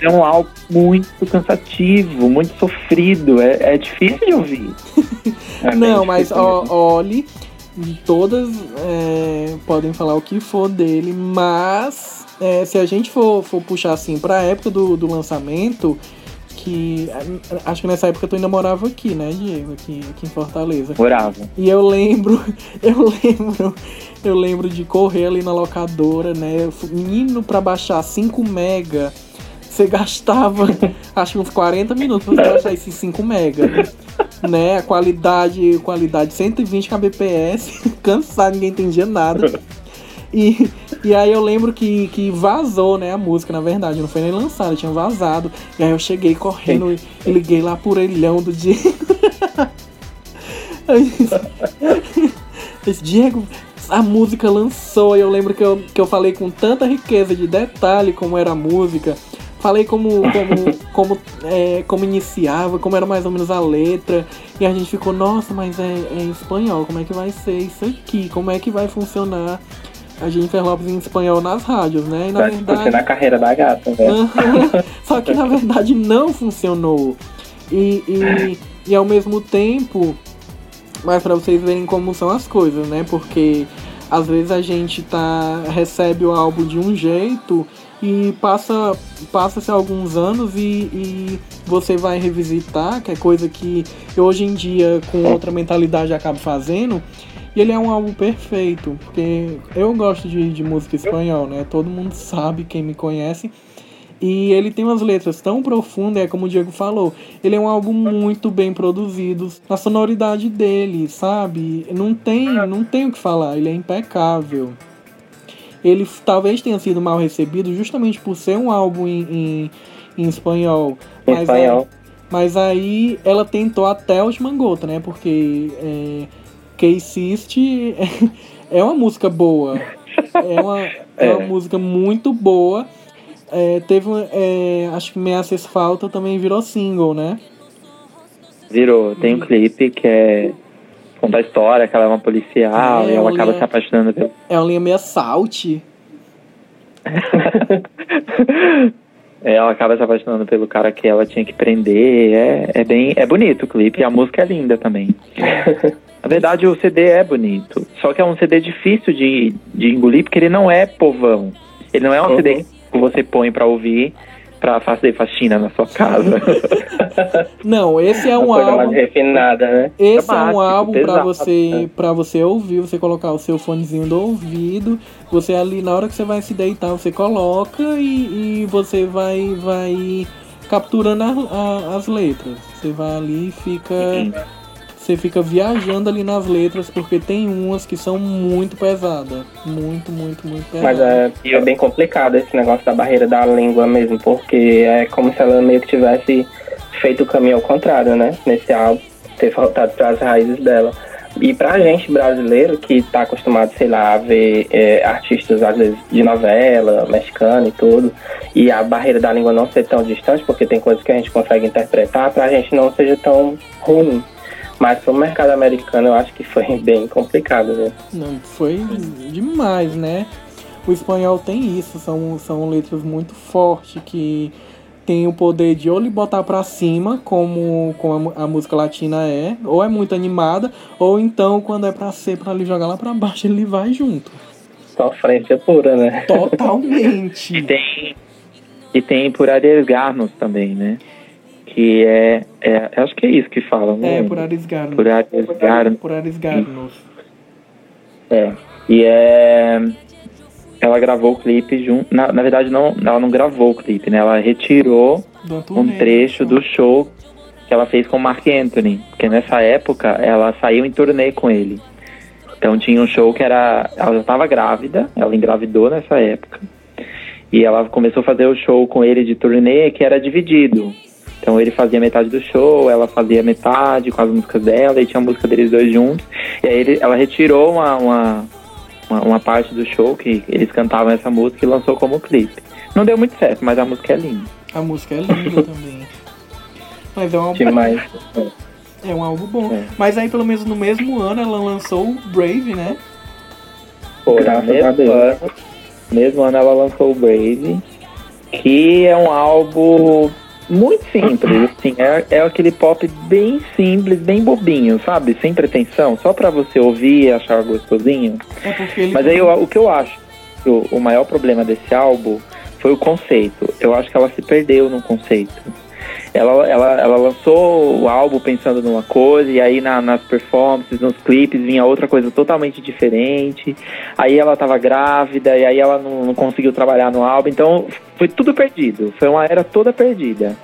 É um álbum muito cansativo, muito sofrido. É difícil de ouvir. Não, mas olhe... Todas podem falar o que for dele, mas se a gente for puxar assim pra época do lançamento, que acho que nessa época tu ainda morava aqui, né, Diego? Aqui em Fortaleza. Morava. E eu lembro de correr ali na locadora, né? Menino, pra baixar 5 mega, você gastava acho que uns 40 minutos pra você baixar esses 5 mega. Né, a qualidade 120 kbps, cansado, ninguém entendia nada. E aí eu lembro que vazou, né, a música, na verdade, não foi nem lançada, tinha vazado. E aí eu cheguei correndo e liguei lá pro orelhão do Diego. Disse, Diego, a música lançou. E eu lembro que eu falei com tanta riqueza de detalhe como era a música. Falei como iniciava, como era mais ou menos a letra. E a gente ficou, nossa, mas é em espanhol, como é que vai ser isso aqui? Como é que vai funcionar a Jennifer Lopez em espanhol nas rádios, né? E, na verdade, na carreira da gata, né? Só que na verdade não funcionou. E ao mesmo tempo, mas pra vocês verem como são as coisas, né? Porque às vezes a gente recebe o álbum de um jeito... E passa-se alguns anos e você vai revisitar, que é coisa que hoje em dia, com outra mentalidade, acaba fazendo. E ele é um álbum perfeito, porque eu gosto de música espanhol, né? Todo mundo sabe, quem me conhece. E ele tem umas letras tão profundas, é como o Diego falou. Ele é um álbum muito bem produzido, a sonoridade dele, sabe? Não tem o que falar, ele é impecável. Ele talvez tenha sido mal recebido justamente por ser um álbum em espanhol. Mas aí ela tentou até a última gota, né? Porque que existe É uma música boa. É uma música muito boa. Acho que Me Haces Falta também virou single, né? Virou. Tem um clipe que conta a história, que ela é uma policial e ela acaba se apaixonando pelo... É uma linha meio Salt. Ela acaba se apaixonando pelo cara que ela tinha que prender. É bonito o clipe e a música é linda também. Na verdade, o CD é bonito. Só que é um CD difícil de engolir, porque ele não é povão. Ele não é um CD que você põe pra ouvir, pra fazer faxina na sua casa. Não, esse é um álbum... Uma coisa mais refinada, né? Esse é um álbum pra você ouvir, você colocar o seu fonezinho do ouvido, você ali, na hora que você vai se deitar, você coloca e você vai capturando as letras. Você vai ali e fica... Você fica viajando ali nas letras, porque tem umas que são muito pesadas. Muito, muito, muito pesadas. Mas é bem complicado esse negócio da barreira da língua mesmo, porque é como se ela meio que tivesse feito o caminho ao contrário, né? Nesse álbum, ter voltado para as raízes dela. E pra gente brasileiro, que tá acostumado, sei lá, a ver artistas, às vezes, de novela, mexicana e tudo, e a barreira da língua não ser tão distante, porque tem coisas que a gente consegue interpretar, pra gente não seja tão ruim. Mas pro mercado americano eu acho que foi bem complicado, né? Não, foi demais, né? O espanhol tem isso, são letras muito fortes que tem o poder de ou lhe botar pra cima, como a música latina é, ou é muito animada, ou então quando é pra ser pra ele jogar lá pra baixo, ele vai junto. Sofrência pura, né? Totalmente. E tem por arriesgarmos também, né? Que acho que é isso que falam, né? É, por arisgarnos. Por arisgarnos. Ela gravou o clipe junto... Na verdade, não, ela não gravou o clipe, né? Ela retirou um trecho do show que ela fez com o Marc Anthony. Porque nessa época, ela saiu em turnê com ele. Então tinha um show que era... Ela já estava grávida, ela engravidou nessa época. E ela começou a fazer o show com ele de turnê, que era dividido. Então ele fazia metade do show, ela fazia metade com as músicas dela, e tinha a música deles dois juntos. E aí ela retirou uma parte do show que eles cantavam essa música e lançou como clipe. Não deu muito certo, mas a música é linda. A música é linda também. Mas é um álbum demais. É um álbum bom. É. Mas aí pelo menos no mesmo ano ela lançou o Brave, né? Pô, mesmo ano ela lançou o Brave, que é um álbum... muito simples, assim, é aquele pop bem simples, bem bobinho, sabe? Sem pretensão, só pra você ouvir e achar gostosinho. Mas aí o que eu acho, o maior problema desse álbum foi o conceito. Eu acho que ela se perdeu no conceito. Ela lançou o álbum pensando numa coisa, e aí nas performances, nos clipes, vinha outra coisa totalmente diferente. Aí ela tava grávida, e aí ela não conseguiu trabalhar no álbum. Então foi tudo perdido, foi uma era toda perdida.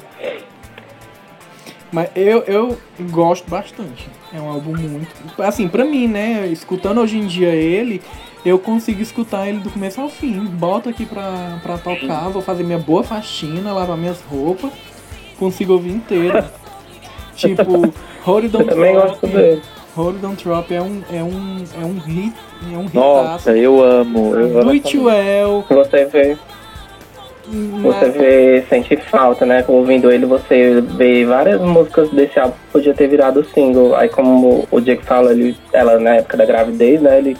Mas eu gosto bastante. É um álbum muito... Assim, pra mim, né, escutando hoje em dia ele, eu consigo escutar ele do começo ao fim. Boto aqui pra tocar, vou fazer minha boa faxina, lavar minhas roupas, consigo ouvir inteiro. Tipo, Holy Don't Drop. Holy Don't Drop é um hit. É um hitaço. Nossa, eu amo. Do It Well. Você vê, sente falta, né? Ouvindo ele, você vê várias músicas desse álbum que podia ter virado single. Aí como o Jake fala, ela na época da gravidez, né?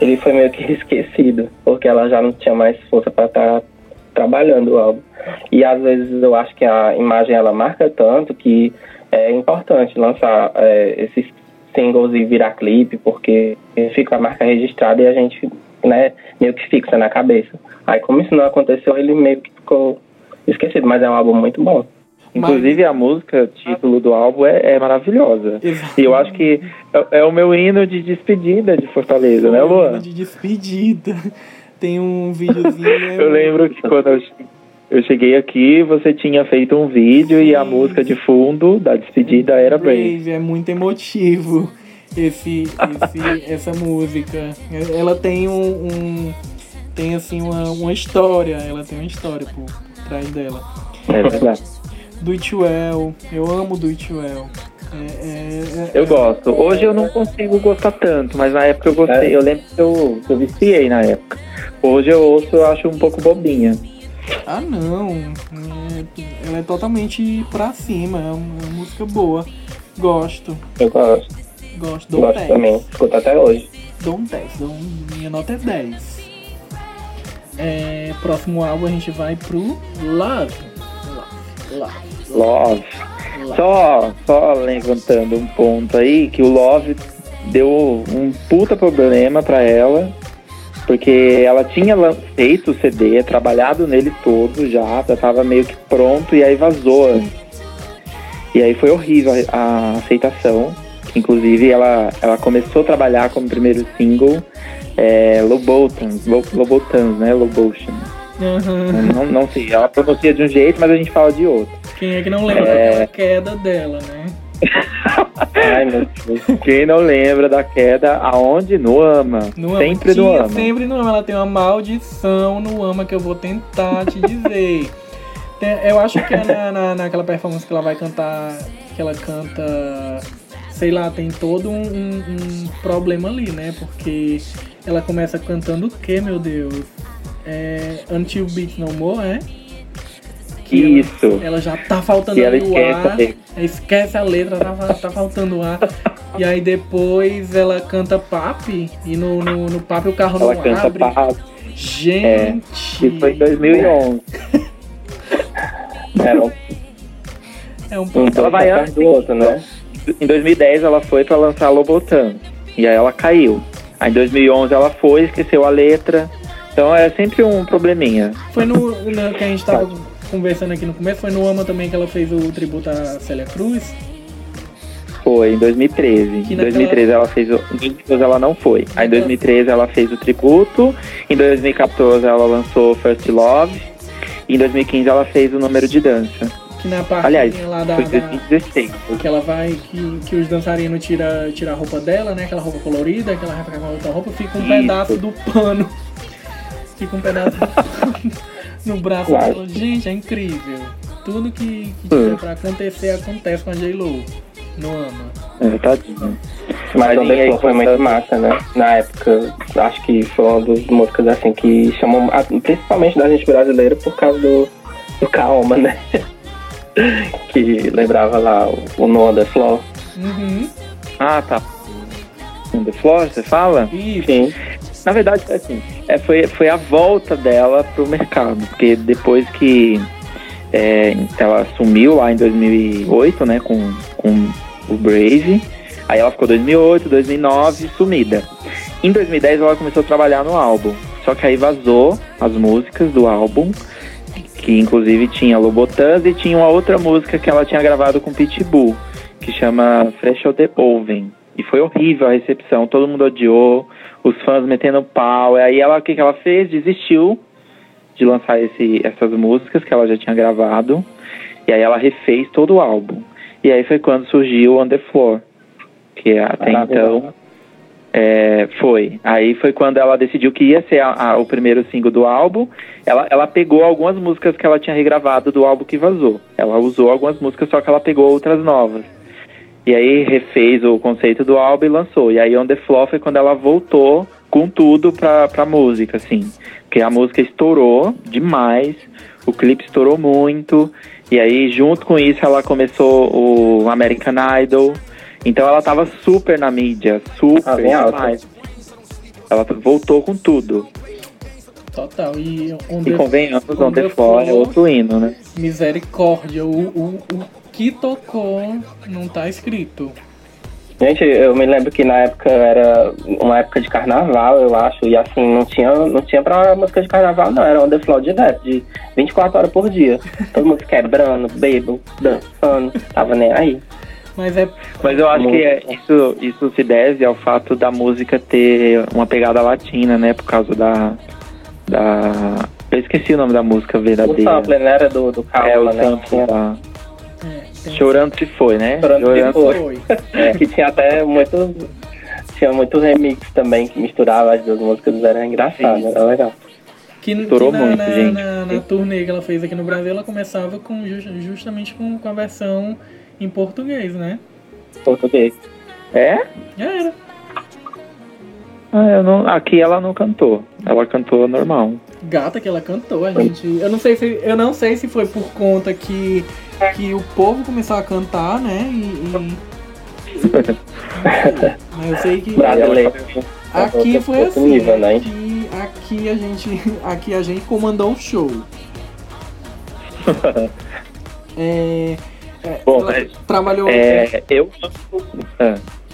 Ele foi meio que esquecido, porque ela já não tinha mais força pra estar trabalhando o álbum. E às vezes eu acho que a imagem ela marca tanto que é importante lançar esses singles e virar clipe, porque fica a marca registrada e a gente, né, meio que fixa na cabeça. Aí como isso não aconteceu, ele meio que ficou esquecido, mas é um álbum muito bom. Inclusive a música, título do álbum é maravilhosa. Exatamente. E eu acho que é o meu hino de despedida de Fortaleza, né, Luan? Hino de despedida. Tem um videozinho... Eu lembro que quando eu cheguei aqui, você tinha feito um vídeo. Sim. E a música de fundo da despedida era Brave. É muito emotivo essa música. Ela tem tem assim uma história. Ela tem uma história por trás dela. É verdade. Do It Well. Eu amo Do It Well. Eu gosto. Hoje eu não consigo gostar tanto, mas na época eu gostei. Eu lembro que eu viciei na época. Hoje eu ouço, eu acho um pouco bobinha. Ah, não. Ela é totalmente pra cima. É uma música boa. Gosto. Eu gosto. Gosto. Dou 10. Também. Escuto até hoje. Dou um 10. Minha nota é 10. Próximo álbum a gente vai pro Love. Só levantando um ponto aí, que o Love deu um puta problema pra ela, porque ela tinha feito o CD, trabalhado nele todo já tava meio que pronto, e aí vazou. E aí foi horrível a aceitação, que inclusive ela começou a trabalhar como primeiro single, Lobotion. Uhum. Não sei, ela pronuncia de um jeito, mas a gente fala de outro. Quem é que não lembra daquela queda dela, né? Ai, meu Deus. Quem não lembra da queda, aonde? No AMA. Sempre no AMA. Ela tem uma maldição no AMA que eu vou tentar te dizer. Eu acho que é naquela performance que ela vai cantar, que ela canta, sei lá, tem todo um problema ali, né? Porque ela começa cantando o quê, meu Deus? Until Beat No More, é? Que isso. Ela já tá faltando o ar. Esquece a letra, tá faltando ar. E aí depois ela canta Papi, e no Papi o carro ela não canta abre. Papi. Gente! Isso foi em 2011. Ela vai antes do outro, né? Em 2010 ela foi pra lançar a Lobotan, e aí ela caiu. Aí em 2011 ela foi, esqueceu a letra. Então é sempre um probleminha. Foi no que a gente tava conversando aqui no começo, foi no AMA também que ela fez o tributo à Celia Cruz? Foi, em 2013. Em 2013 ela fez o... Em 2012 ela não foi. Aí em 2013 ela fez o tributo, em 2014 ela lançou First Love, e em 2015 ela fez o número de dança. Que na parte lá da... 2016. Que ela vai, que os dançarinos tiram a roupa dela, né? Aquela roupa colorida, que ela vai ficar com outra roupa, fica um pedaço do pano. Fica um pedaço do pano. No braço dela, gente, é incrível. Tudo que tiver pra acontecer, acontece com a J-Lo. No AMA. É, tadinho. Mas também foi muito massa, né? Na época, acho que foi uma das músicas assim que chamou, principalmente da gente brasileira, por causa do Calma, né? Que lembrava lá o No On The Floor. Uhum. Ah, tá. On The Floor, você fala? Isso. Sim. Na verdade, assim, foi a volta dela pro mercado, porque depois que ela sumiu lá em 2008, né, com o Brave, aí ela ficou 2008, 2009, sumida. Em 2010 ela começou a trabalhar no álbum, só que aí vazou as músicas do álbum, que inclusive tinha Lobotans e tinha uma outra música que ela tinha gravado com Pitbull, que chama Fresh Out The Oven. E foi horrível a recepção, todo mundo odiou, os fãs metendo pau. E aí ela, o que ela fez? Desistiu de lançar essas músicas que ela já tinha gravado. E aí ela refez todo o álbum. E aí foi quando surgiu On The Floor, que até então foi. Aí foi quando ela decidiu que ia ser o primeiro single do álbum. Ela pegou algumas músicas que ela tinha regravado do álbum que vazou. Ela usou algumas músicas, só que ela pegou outras novas. E aí refez o conceito do álbum e lançou. E aí On The Floor foi quando ela voltou com tudo pra música, assim. Porque a música estourou demais, o clipe estourou muito. E aí junto com isso ela começou o American Idol. Então ela tava super na mídia, super demais. Ela voltou com tudo. Total. E convenhamos, On The Floor é outro hino, né? Misericórdia, que tocou, não tá escrito. Gente, eu me lembro que na época era uma época de carnaval, eu acho, e assim, não tinha pra música de carnaval, não. Era On The Floor direto, de 24 horas por dia. Todo mundo quebrando, bebo, dançando, tava nem aí. Mas eu acho que isso se deve ao fato da música ter uma pegada latina, né? Por causa da... Eu esqueci o nome da música verdadeira. O sample, né? Era do Calma, né? O sample da... Chorando Se Foi, né? Chorando Se Foi. Que tinha até muito remix também, que misturava as duas músicas, era engraçado, sim. Era legal. Estourou muito, gente. Na turnê que ela fez aqui no Brasil, ela começava justamente com a versão em português, né? português. É? Era. Ah, eu não, aqui ela não cantou. Ela cantou normal. Gata que ela cantou, a gente. Eu não sei se foi por conta que o povo começou a cantar, né? Mas eu sei que. Aqui foi assim. Aqui a gente comandou um show.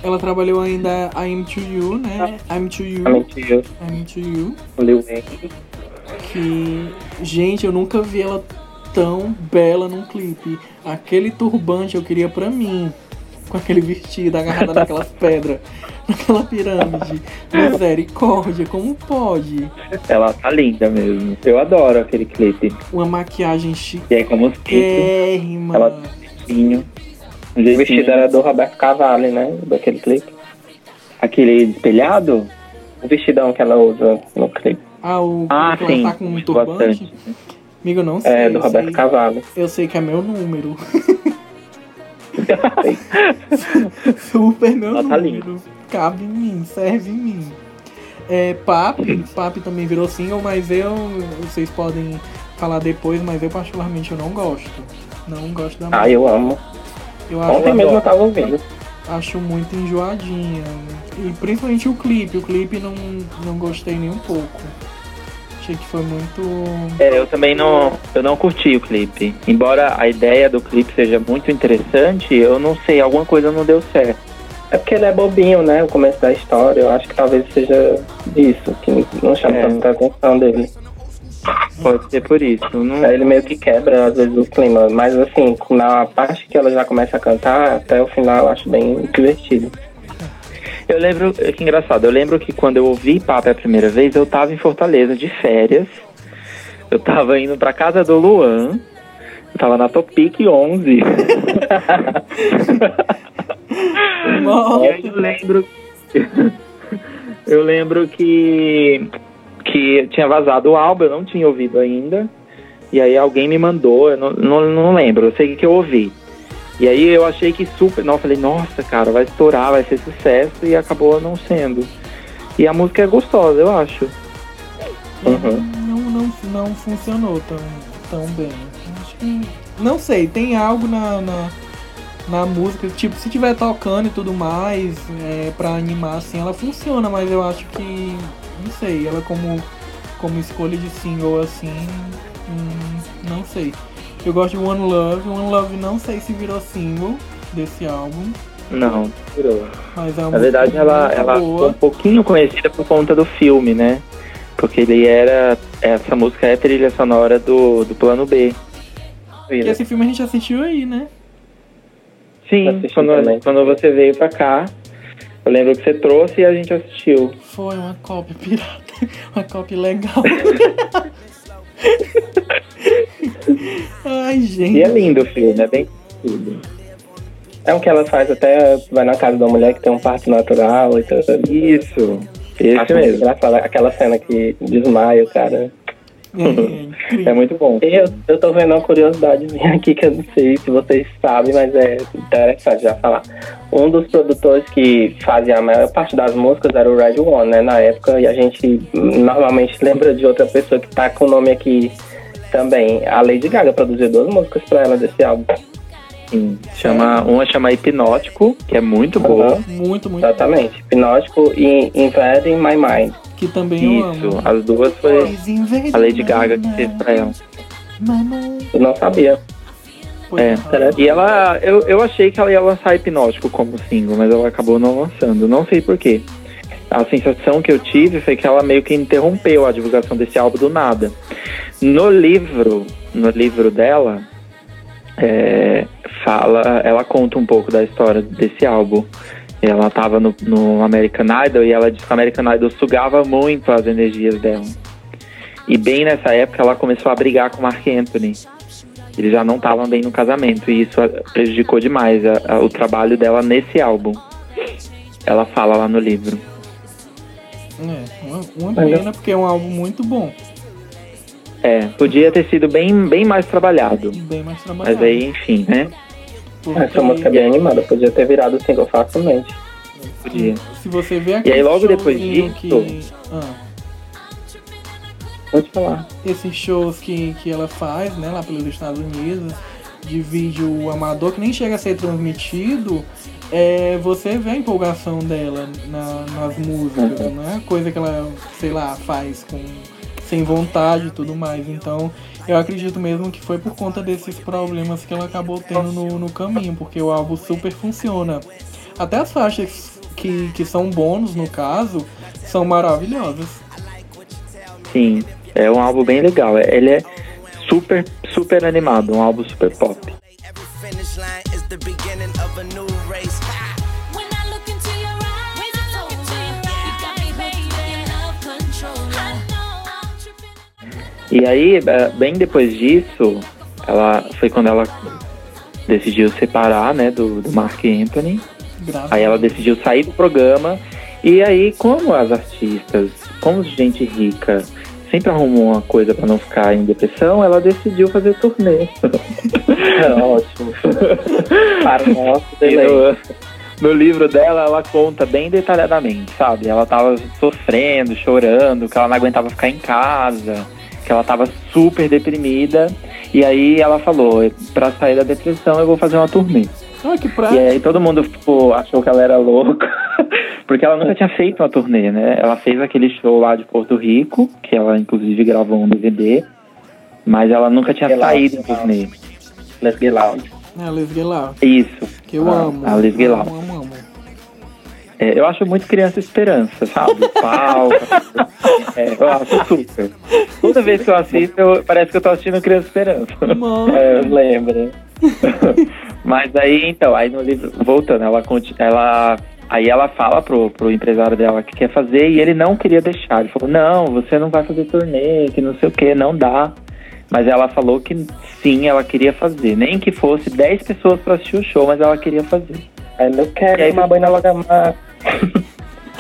Ela trabalhou ainda a I'm To You, né? I'm To You. Que, gente, eu nunca vi ela tão bela num clipe. Aquele turbante eu queria pra mim. Com aquele vestido agarrado naquelas pedras, naquela pirâmide. Misericórdia, como pode? Ela tá linda mesmo. Eu adoro aquele clipe. Uma maquiagem chique. E aí, como os clipes, ela tá vestido. O vestido era do Roberto Cavalli, né? Daquele clipe. Aquele espelhado, o vestidão que ela usa no clipe. Sim. Ela tá com um turbante? Amigo, eu não sei. É, do Roberto Cavalli. Eu sei que é meu número. Super meu ela número. Tá cabe em mim, serve em mim. Papi também virou single, mas vocês podem falar depois, mas eu particularmente eu não gosto. Não gosto da música. Ah, eu amo. Ontem mesmo eu tava ouvindo. Acho muito enjoadinha. E principalmente o clipe. O clipe não gostei nem um pouco. Achei que foi muito... eu também não curti o clipe. Embora a ideia do clipe seja muito interessante, eu não sei, alguma coisa não deu certo. É porque ele é bobinho, né? O começo da história, eu acho que talvez seja isso, que não chama tanta atenção dele. Pode ser por isso. Não... Ele meio que quebra, às vezes, o clima. Mas, assim, na parte que ela já começa a cantar, até o final eu acho bem divertido. Eu lembro, que engraçado, eu lembro que quando eu ouvi Papi a primeira vez, eu tava em Fortaleza, de férias. Eu tava indo pra casa do Luan. Eu tava na Topic 11. E aí eu lembro que tinha vazado o álbum, eu não tinha ouvido ainda. E aí alguém me mandou, eu não lembro, eu sei que eu ouvi. E aí eu achei que super... Não, eu falei, nossa, cara, vai estourar, vai ser sucesso. E acabou não sendo. E a música é gostosa, eu acho. Uhum. Não funcionou tão bem. Acho que... Não sei, tem algo na música. Tipo, se tiver tocando e tudo mais, pra animar, assim, ela funciona. Mas eu acho que... Não sei, ela como escolha de single, assim, não sei. Eu gosto de One Love. One Love não sei se virou single desse álbum. Não, virou. Mas é uma... Na verdade, ela ficou um pouquinho conhecida por conta do filme, né? Porque ele era... Essa música é trilha sonora do Plano B. E esse filme a gente assistiu aí, né? Sim, quando você veio pra cá. Eu lembro que você trouxe e a gente assistiu. Foi uma cópia pirata. Uma cópia legal. Ai, gente. E é lindo o filme, é bem lindo. É o que ela faz, até vai na casa da mulher que tem um parto natural e tudo. Isso. Isso mesmo. Aquela cena que desmaia o cara. É muito bom. Eu tô vendo uma curiosidade minha aqui que eu não sei se vocês sabem, mas é interessante já falar. Um dos produtores que fazia a maior parte das músicas era o Red One, né, na época. E a gente normalmente lembra de outra pessoa que tá com o nome aqui também. A Lady Gaga produziu 2 músicas pra ela desse álbum. Sim. Uma chama Hipnótico, que é muito boa. Muito exatamente. Boa. Hipnótico e Invading My Mind. Que também isso, eu amo. As duas foi a Lady Gaga que fez pra ela. Eu não sabia. E ela, eu achei que ela ia lançar Hipnótico como single, mas ela acabou não lançando, não sei porquê. A sensação que eu tive foi que ela meio que interrompeu a divulgação desse álbum do nada. No livro dela, ela conta um pouco da história desse álbum. Ela estava no American Idol e ela disse que o American Idol sugava muito as energias dela. E bem nessa época ela começou a brigar com o Marc Anthony. Eles já não estavam bem no casamento e isso prejudicou demais o trabalho dela nesse álbum. Ela fala lá no livro. Uma pena, porque é um álbum muito bom. Podia ter sido bem mais trabalhado. Mas aí, enfim, né? Porque... Essa música é bem animada, podia ter virado single facilmente. Podia. Se você vê aqui. E aí logo depois disso. Que... Pode falar. Esses shows que ela faz, né, lá pelos Estados Unidos, de vídeo amador, que nem chega a ser transmitido, você vê a empolgação dela nas músicas, né? Coisa que ela, sei lá, faz sem vontade e tudo mais. Então, eu acredito mesmo que foi por conta desses problemas que ela acabou tendo no caminho, porque o álbum super funciona. Até as faixas que são bônus, no caso, são maravilhosas. Sim, é um álbum bem legal. Ele é super, super animado, um álbum super pop. E aí, bem depois disso, foi quando ela decidiu separar, né, do Marc Anthony. Graças. Aí ela decidiu sair do programa. E aí, como as artistas, como gente rica sempre arrumou uma coisa pra não ficar em depressão, ela decidiu fazer turnê. Ótimo. Para o nosso deleite. No livro dela, ela conta bem detalhadamente, sabe? Ela tava sofrendo, chorando, que ela não aguentava ficar em casa, que ela tava super deprimida. E aí ela falou, pra sair da depressão eu vou fazer uma turnê. Ah, que praia. E aí todo mundo achou que ela era louca, porque ela nunca tinha feito uma turnê, né? Ela fez aquele show lá de Porto Rico, que ela inclusive gravou um DVD, mas ela nunca tinha saído em turnê. Let's Get Loud. Let's Get Loud. Isso. Que eu amo. A Let's Get Loud. Eu amo. Eu acho muito Criança Esperança, sabe? Pau. Eu acho super. Toda vez que eu assisto, parece que eu tô assistindo Criança Esperança. Eu lembro. Mas aí, então, aí no livro, voltando, ela fala pro empresário dela que quer fazer e ele não queria deixar. Ele falou, não, você não vai fazer turnê, que não sei o que, não dá. Mas ela falou que sim, ela queria fazer. Nem que fosse 10 pessoas pra assistir o show, mas ela queria fazer. Ela, eu quero tomar banho na Lagamar.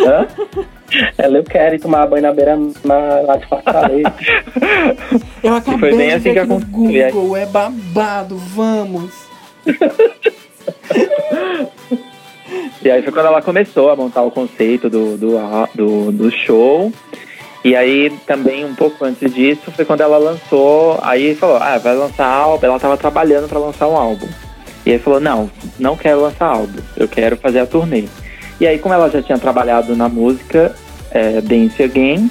Hã? Ela, eu quero tomar banho na beira-mar lá de Fortaleza. Eu acabei foi bem de assim que no Google, é babado, vamos. E aí foi quando ela começou a montar o conceito do show. E aí também um pouco antes disso foi quando ela lançou. Aí falou, vai lançar álbum. Ela tava trabalhando pra lançar um álbum. E aí falou, não quero lançar álbum, eu quero fazer a turnê. E aí, como ela já tinha trabalhado na música Dance Again,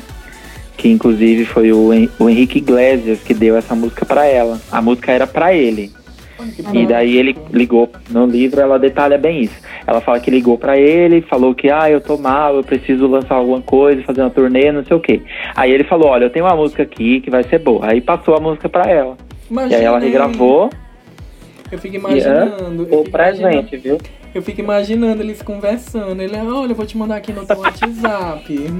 que inclusive foi o Henrique Iglesias que deu essa música pra ela. A música era pra ele. E daí ele ligou, no livro ela detalha bem isso. Ela fala que ligou pra ele, falou que eu tô mal, eu preciso lançar alguma coisa, fazer uma turnê, não sei o quê. Aí ele falou, olha, eu tenho uma música aqui que vai ser boa. Aí passou a música pra ela. Imaginei. E aí ela regravou. Eu fico imaginando. O presente, viu? Eu fico imaginando eles conversando. Ele, olha, eu vou te mandar aqui no teu WhatsApp.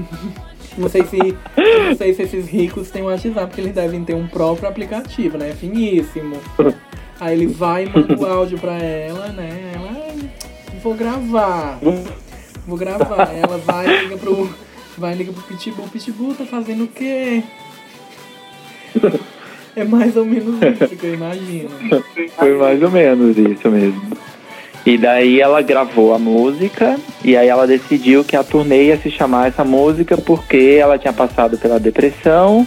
Não sei se esses ricos têm um WhatsApp, porque eles devem ter um próprio aplicativo, né? Finíssimo. Aí ele vai e manda o áudio pra ela, né? Ela, vou gravar. Ela liga pro Pitbull. Pitbull, tá fazendo o quê? É mais ou menos isso que eu imagino. Foi mais ou menos isso mesmo. E daí ela gravou a música, e aí ela decidiu que a turnê ia se chamar essa música porque ela tinha passado pela depressão,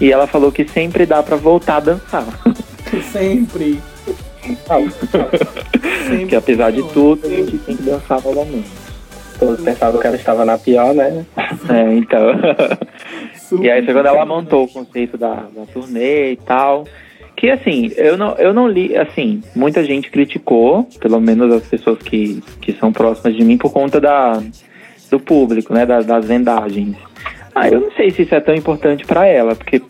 e ela falou que sempre dá pra voltar a dançar. Sempre. Sempre. Que apesar de tudo, a gente tem que dançar novamente. Todos pensavam que ela estava na pior, né? Então... Super. E aí foi quando ela montou o conceito da turnê e tal. Que assim, eu não li, assim, muita gente criticou, pelo menos as pessoas que são próximas de mim, por conta do público, né, das vendagens. Eu não sei se isso é tão importante pra ela, porque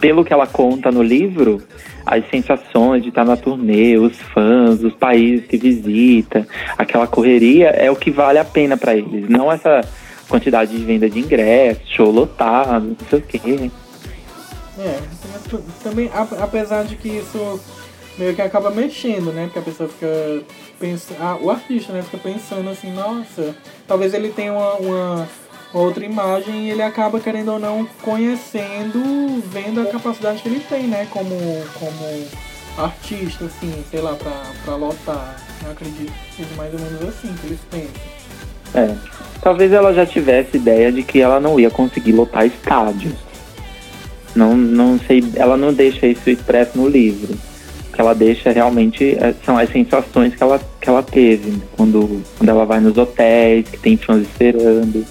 pelo que ela conta no livro, as sensações de estar na turnê, os fãs, os países que visita, aquela correria é o que vale a pena pra eles, não essa... quantidade de venda de ingresso, show lotado, não sei o quê. Também, apesar de que isso meio que acaba mexendo, né? Porque a pessoa fica pensando... o artista, né? Fica pensando assim, nossa, talvez ele tenha uma outra imagem e ele acaba, querendo ou não, conhecendo, vendo a capacidade que ele tem, né? Como artista, assim, sei lá, pra lotar. Eu acredito que seja mais ou menos assim que eles pensam. É, talvez ela já tivesse ideia de que ela não ia conseguir lotar estádios. Não sei, ela não deixa isso expresso no livro. O que ela deixa realmente são as sensações que ela teve quando ela vai nos hotéis, que tem fãs esperando,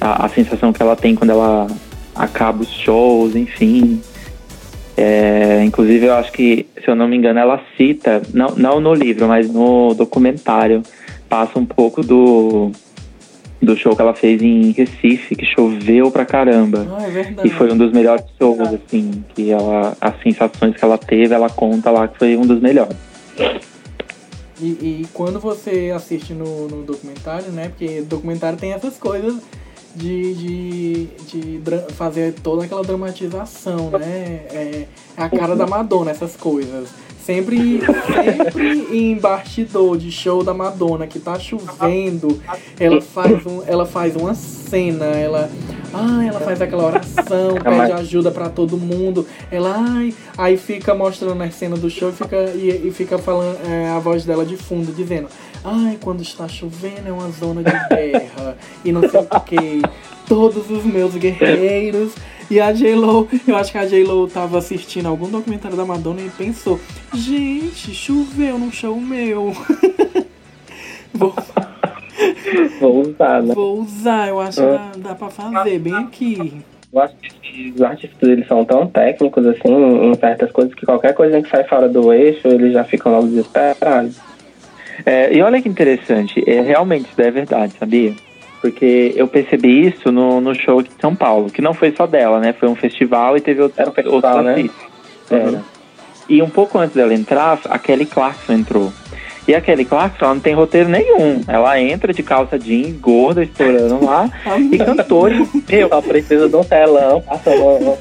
a sensação que ela tem quando ela acaba os shows, enfim. É, inclusive, eu acho que, se eu não me engano, ela cita, não no livro, mas no documentário, passa um pouco do show que ela fez em Recife, que choveu pra caramba. Ah, é verdade. E foi um dos melhores shows, assim, que ela, as sensações que ela teve, ela conta lá que foi um dos melhores. E quando você assiste no documentário, né, porque documentário tem essas coisas de fazer toda aquela dramatização, né, é a cara da Madonna, essas coisas. Sempre em bastidor de show da Madonna, que tá chovendo, ela faz uma cena, ela faz aquela oração, pede ajuda pra todo mundo, aí fica mostrando a cena do show e fica falando, a voz dela de fundo, dizendo, ai, quando está chovendo é uma zona de guerra, e não sei o que, todos os meus guerreiros. E a J-Lo, eu acho que a J-Lo tava assistindo algum documentário da Madonna e pensou, gente, choveu num show meu. Vou usar, né? Vou usar, eu acho que dá pra fazer bem aqui. Eu acho que os artistas, eles são tão técnicos, assim, em certas coisas, que qualquer coisa que sai fora do eixo, eles já ficam logo desesperados. É, e olha que interessante, realmente isso é verdade, sabia? Porque eu percebi isso no show de São Paulo, que não foi só dela, né? Foi um festival e teve outro artista. Né? Uhum. E um pouco antes dela entrar, a Kelly Clarkson entrou. E a Kelly Clarkson, ela não tem roteiro nenhum. Ela entra de calça jeans, gorda, estourando lá, e cantou. Ela precisa de um telão. Passa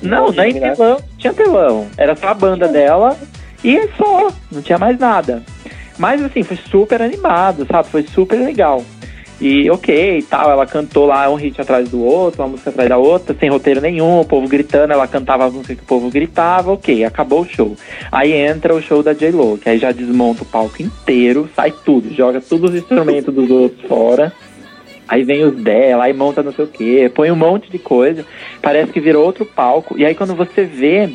não, nem telão. Tinha telão. Era só a banda dela e só. Não tinha mais nada. Mas, assim, foi super animado, sabe? Foi super legal. E ok, e tal, ela cantou lá um hit atrás do outro, uma música atrás da outra, sem roteiro nenhum, o povo gritando, ela cantava as músicas que o povo gritava, ok, acabou o show. Aí entra o show da J-Lo, que aí já desmonta o palco inteiro, sai tudo, joga todos os instrumentos dos outros fora, aí vem os dela, aí monta não sei o quê, põe um monte de coisa, parece que virou outro palco, e aí quando você vê...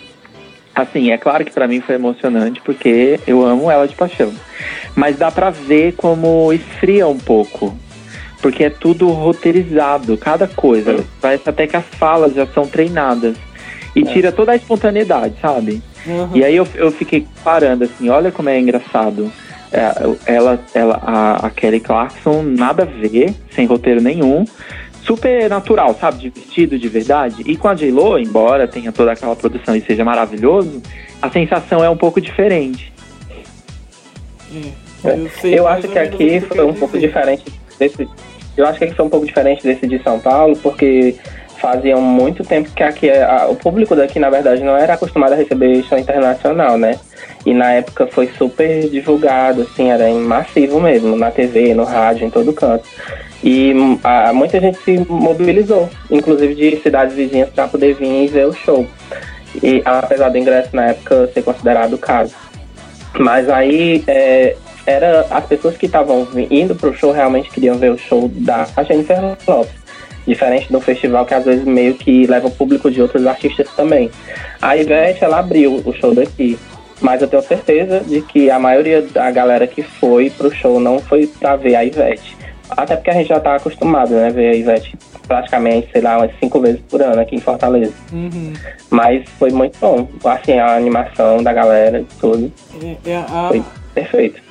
Assim, é claro que pra mim foi emocionante, porque eu amo ela de paixão. Mas dá pra ver como esfria um pouco. Porque é tudo roteirizado, cada coisa. Parece até que as falas já são treinadas. E tira toda a espontaneidade, sabe? Uhum. E aí eu fiquei parando assim, olha como é engraçado. A Kelly Clarkson, nada a ver, sem roteiro nenhum. Super natural, sabe? De vestido, de verdade. E com a J-Lo, embora tenha toda aquela produção e seja maravilhoso, a sensação é um pouco diferente. Eu acho que aqui foi um pouco diferente desse... Eu acho que aqui foi um pouco diferente desse de São Paulo, porque faziam muito tempo que aqui... O público daqui, na verdade, não era acostumado a receber show internacional, né? E na época foi super divulgado, assim, era em massivo mesmo, na TV, no rádio, em todo canto. E muita gente se mobilizou, inclusive de cidades vizinhas, para poder vir e ver o show. E apesar do ingresso na época ser considerado caro. Mas aí era as pessoas que estavam indo pro show realmente queriam ver o show da Jennifer Lopez. Diferente do festival que às vezes meio que leva o público de outros artistas também. A Ivete, ela abriu o show daqui. Mas eu tenho certeza de que a maioria da galera que foi pro show não foi pra ver a Ivete. Até porque a gente já tá acostumado, né? Ver a Ivete praticamente, sei lá, umas 5 vezes por ano aqui em Fortaleza. Uhum. Mas foi muito bom. Assim, a animação da galera e tudo. Foi perfeito.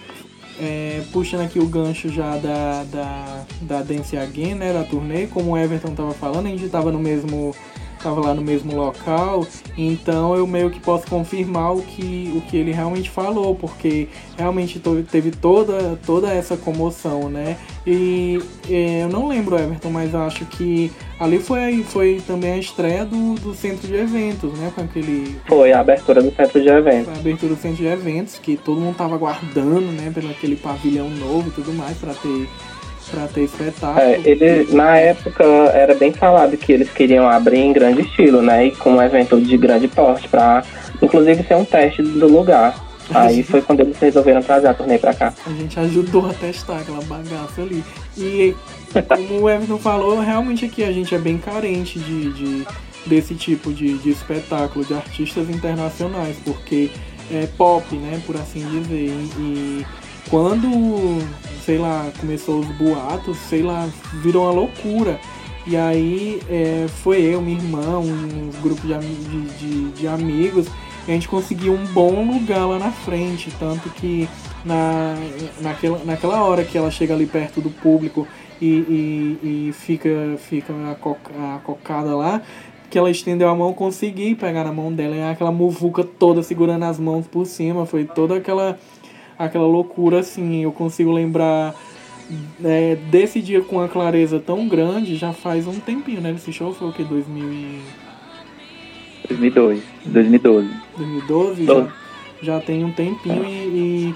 Puxando aqui o gancho já da Dance Again, né? Da turnê, como o Everton tava falando, a gente tava lá no mesmo local, então eu meio que posso confirmar o que ele realmente falou, porque realmente teve toda essa comoção, né? E eu não lembro, Everton, mas acho que ali foi também a estreia do centro de eventos, né? Com aquele... Foi a abertura do centro de eventos. A abertura do centro de eventos, que todo mundo tava aguardando, né? Pelo aquele pavilhão novo e tudo mais, pra ter espetáculo. Eles, na época, era bem falado que eles queriam abrir em grande estilo, né? E com um evento de grande porte, pra inclusive ser um teste do lugar. Aí foi quando eles resolveram trazer a turnê pra cá. A gente ajudou a testar aquela bagaça ali. E como o Everton falou, realmente aqui a gente é bem carente desse tipo de espetáculo, de artistas internacionais, porque é pop, né, por assim dizer. E quando, sei lá, começou os boatos, sei lá, virou uma loucura. E aí foi eu, minha irmã, um grupo de amigos, e a gente conseguiu um bom lugar lá na frente, tanto que naquela hora que ela chega ali perto do público e fica a cocada lá, que ela estendeu a mão, consegui pegar na mão dela, e aquela muvuca toda segurando as mãos por cima, foi toda aquela loucura, assim. Eu consigo lembrar desse dia com uma clareza tão grande, já faz um tempinho, né? Esse show foi o que? 2012. Já tem um tempinho. E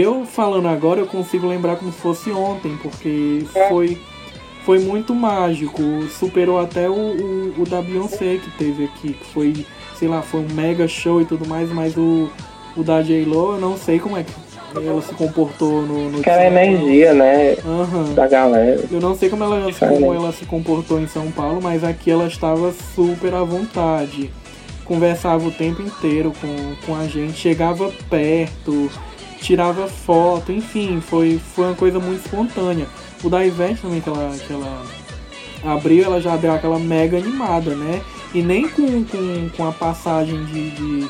eu falando agora, eu consigo lembrar como se fosse ontem, porque foi muito mágico. Superou até o da Beyoncé que teve aqui, que foi, sei lá, foi um mega show e tudo mais, mas o da J-Lo, eu não sei como é que ela se comportou no aquela energia, né? Uhum. Da galera. Eu não sei como ela se comportou em São Paulo, mas aqui ela estava super à vontade. Conversava o tempo inteiro com a gente, chegava perto, tirava foto, enfim, foi uma coisa muito espontânea. O da Ivete também, que ela abriu, ela já deu aquela mega animada, né? E nem com a passagem de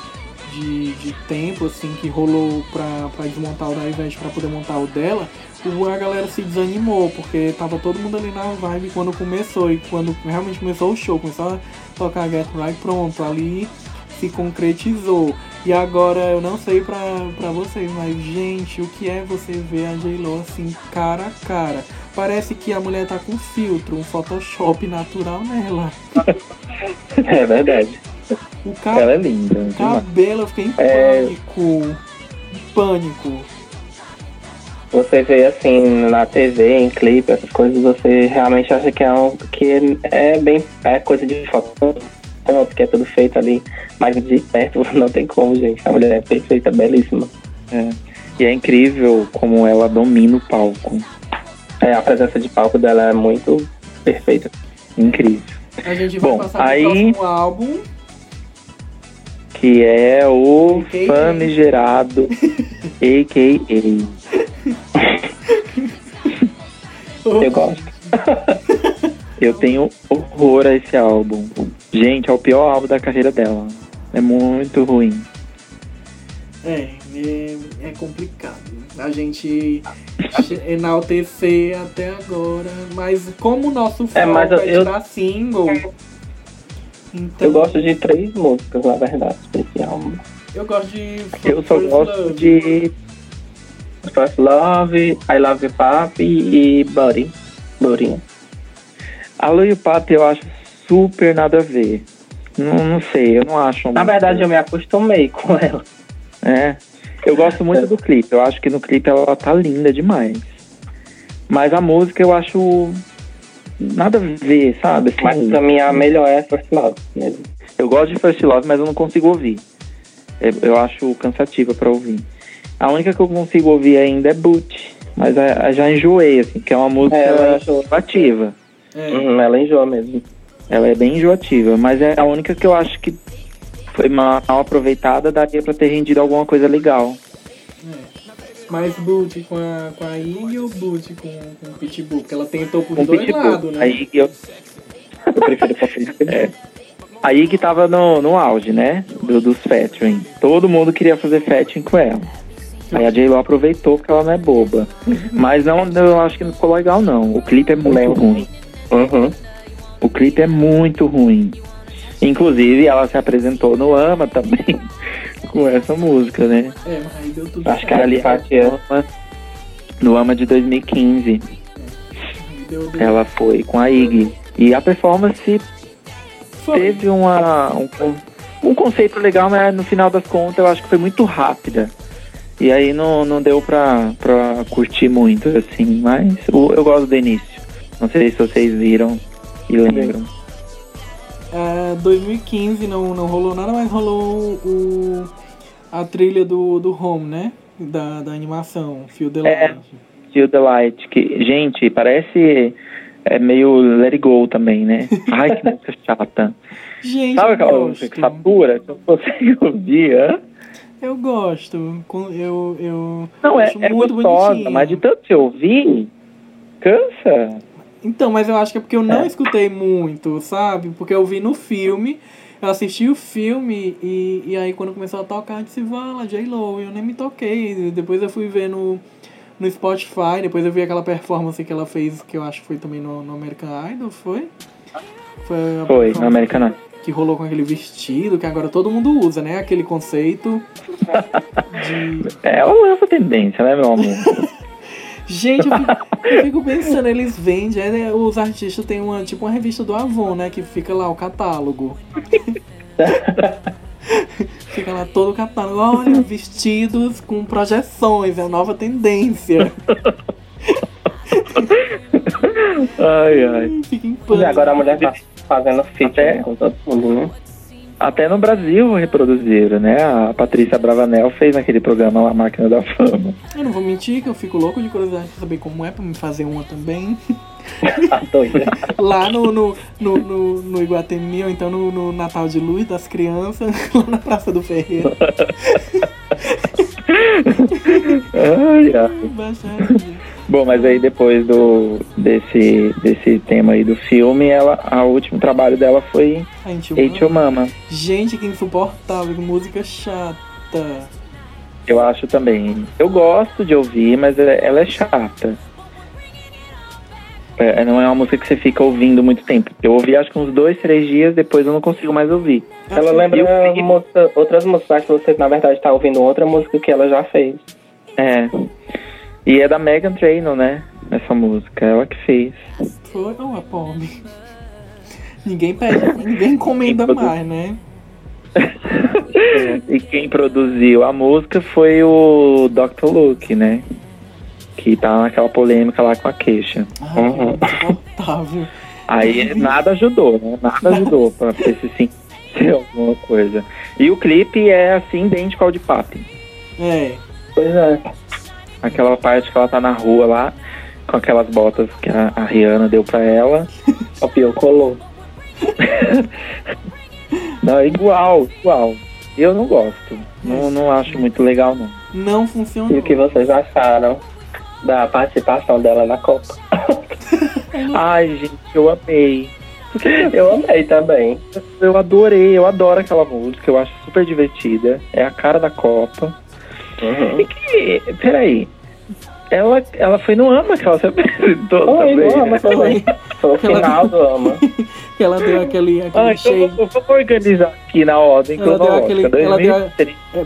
tempo, assim, que rolou pra desmontar o da Ivete pra poder montar o dela, a galera se desanimou, porque tava todo mundo ali na vibe quando começou, e quando realmente começou o show, começou a tocar Get Right, pronto, ali se concretizou. E agora, eu não sei pra vocês, mas, gente, o que é você ver a J-Lo assim, cara a cara? Parece que a mulher tá com filtro, um Photoshop natural nela. É verdade. Ela é linda. O cabelo, eu fiquei em pânico. Você vê, assim, na TV, em clipe, essas coisas, você realmente acha que é coisa de foto. Porque é tudo feito ali, mas de perto não tem como, gente. A mulher é perfeita, belíssima. É. E é incrível como ela domina o palco. A presença de palco dela é muito perfeita. Incrível. A gente vai passar pro próximo álbum, que é o famigerado A.K.A. Eu gosto. Eu tenho horror a esse álbum. Gente, é o pior álbum da carreira dela. É muito ruim. É complicado. A gente enaltecer até agora. Mas como o nosso foco está single... Então... Eu gosto de 3 músicas, na verdade, desse álbum. Eu gosto de... Eu só gosto de... First Love, I Love You Papi e Buddy. A Love You Papi eu acho super nada a ver. Não sei, eu não acho... Na verdade, eu me acostumei com ela. Eu gosto muito do clipe. Eu acho que no clipe ela tá linda demais. Mas a música eu acho... nada a ver, sabe? Mas pra mim a melhor é First Love mesmo. Eu gosto de First Love, mas eu não consigo ouvir. Eu acho cansativa pra ouvir. A única que eu consigo ouvir ainda é Boot. Mas já enjoei, assim, que é uma música enjoativa. Ela enjoa mesmo. Ela é bem enjoativa, mas é a única que eu acho que foi mal aproveitada, daria pra ter rendido alguma coisa legal. Mais Boot com a Iggy ou Boot com o Pitbull? Porque ela tentou por dois lados, né? A Iggy eu prefiro pra Pitbull. A Iggy tava no auge, né? Dos featuring. Todo mundo queria fazer featuring com ela. Aí a J-Lo aproveitou porque ela não é boba. Mas não, eu acho que não ficou legal, não. O clipe é muito ruim. Uhum. O clipe é muito ruim. Inclusive, ela se apresentou no AMA também. Com essa música, né? Mas deu tudo certo. Acho que era ali no AMA de 2015. Ela foi com a Iggy. E a performance teve um conceito legal, mas no final das contas eu acho que foi muito rápida. E aí não deu pra curtir muito, assim. Mas eu gosto do início. Não sei se vocês viram e lembram. 2015 não rolou nada, mas rolou o a trilha do Home, né? Da animação, Feel the Light. Feel the Light, que, gente, parece meio Let It Go também, né? Ai, que música chata. Gente, sabe aquela música que satura? Que eu consigo ouvir, hã? Eu gosto. Eu não, acho muito gostosa, bonitinho. Mas de tanto você ouvir, cansa. Então, mas eu acho que é porque eu não escutei muito, sabe? Porque eu vi no filme, eu assisti o filme e aí quando começou a tocar, eu disse, vai lá, J-Lo, eu nem me toquei. Depois eu fui ver no Spotify, depois eu vi aquela performance que ela fez, que eu acho que foi também no American Idol, foi? Foi no American Idol. Que rolou com aquele vestido, que agora todo mundo usa, né? Aquele conceito de... É uma tendência, né, meu amor? Gente, eu fico pensando, eles vendem, os artistas têm uma revista do Avon, né? Que fica lá o catálogo. Fica lá todo o catálogo. Olha, vestidos com projeções, é a nova tendência. Ai, ai. Fica em pânico. E agora a mulher tá fazendo feat com todo mundo, né? Até no Brasil reproduziram, né? A Patrícia Bravanel fez naquele programa lá, A Máquina da Fama. Eu não vou mentir que eu fico louco de curiosidade pra saber como é pra me fazer uma também. Lá no Iguatemi, ou então no Natal de Luz das Crianças, lá na Praça do Ferreira. Ai, ai. Bom, mas aí depois desse tema aí do filme, o último trabalho dela foi Ain't You Mama. Gente, que insuportável, música chata. Eu acho também. Eu gosto de ouvir, mas ela é chata. Não é uma música que você fica ouvindo muito tempo. Eu ouvi acho que uns 2-3 dias, depois eu não consigo mais ouvir. Ela lembra outras músicas que você, na verdade, tá ouvindo outra música que ela já fez. É. E é da Meghan Trainor, né? Essa música, ela que fez. Foi, não é pobre. Ninguém pede, ninguém encomenda mais, né? E quem produziu a música foi o Dr. Luke, né? Que tá naquela polêmica lá com a queixa. Ah, insuportável. Aí nada ajudou, né? Nada ajudou pra esse sim ser alguma coisa. E o clipe é assim, idêntico ao de Papi. É. Pois é. Aquela parte que ela tá na rua lá, com aquelas botas que a Rihanna deu pra ela. O Pio colou. Não, é igual. Eu não gosto. Não acho muito legal, não. Não funcionou. E o que vocês acharam da participação dela na Copa? Ai, gente, eu amei. Eu amei também. Eu adorei, eu adoro aquela música. Eu acho super divertida. É a cara da Copa. Uhum. E que, peraí, ela foi no AMA que ela se apresentou também. Foi o final do AMA. Ela deu aquele cheio. Então vamos organizar aqui na ordem cronológica.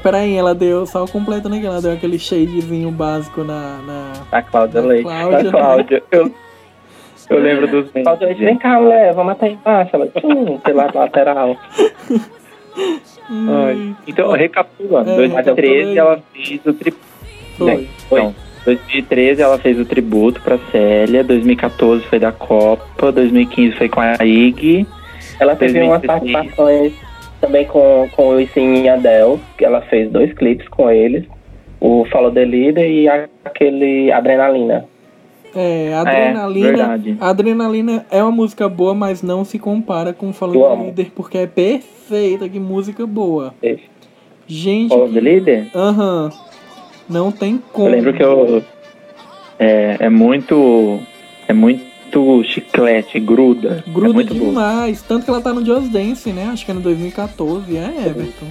Peraí, ela deu só o completo, né? Ela deu aquele shadezinho básico na Claudia Leitte. Na Cláudia. Eu lembro dos memes. Cláudia Leitte, vem cá, mulher, vamos até embaixo. Ela, pela lateral. Então, recapitulando, 2013 ela fez o tributo. Então, 2013 ela fez o tributo pra Célia, 2014 foi da Copa, 2015 foi com a Iggy. Ela teve umas participações também com o Isin e a Adele, que ela fez 2 clipes com eles, o Follow the Leader e aquele Adrenalina. Adrenalina é uma música boa, mas não se compara com Follow the Leader, porque é perfeita, que música boa. Gente, Follow the Leader? Aham. Não tem como. Eu lembro que é muito chiclete, gruda. Gruda é muito demais, boa. Tanto que ela tá no Just Dance, né? Acho que é no 2014, Everton?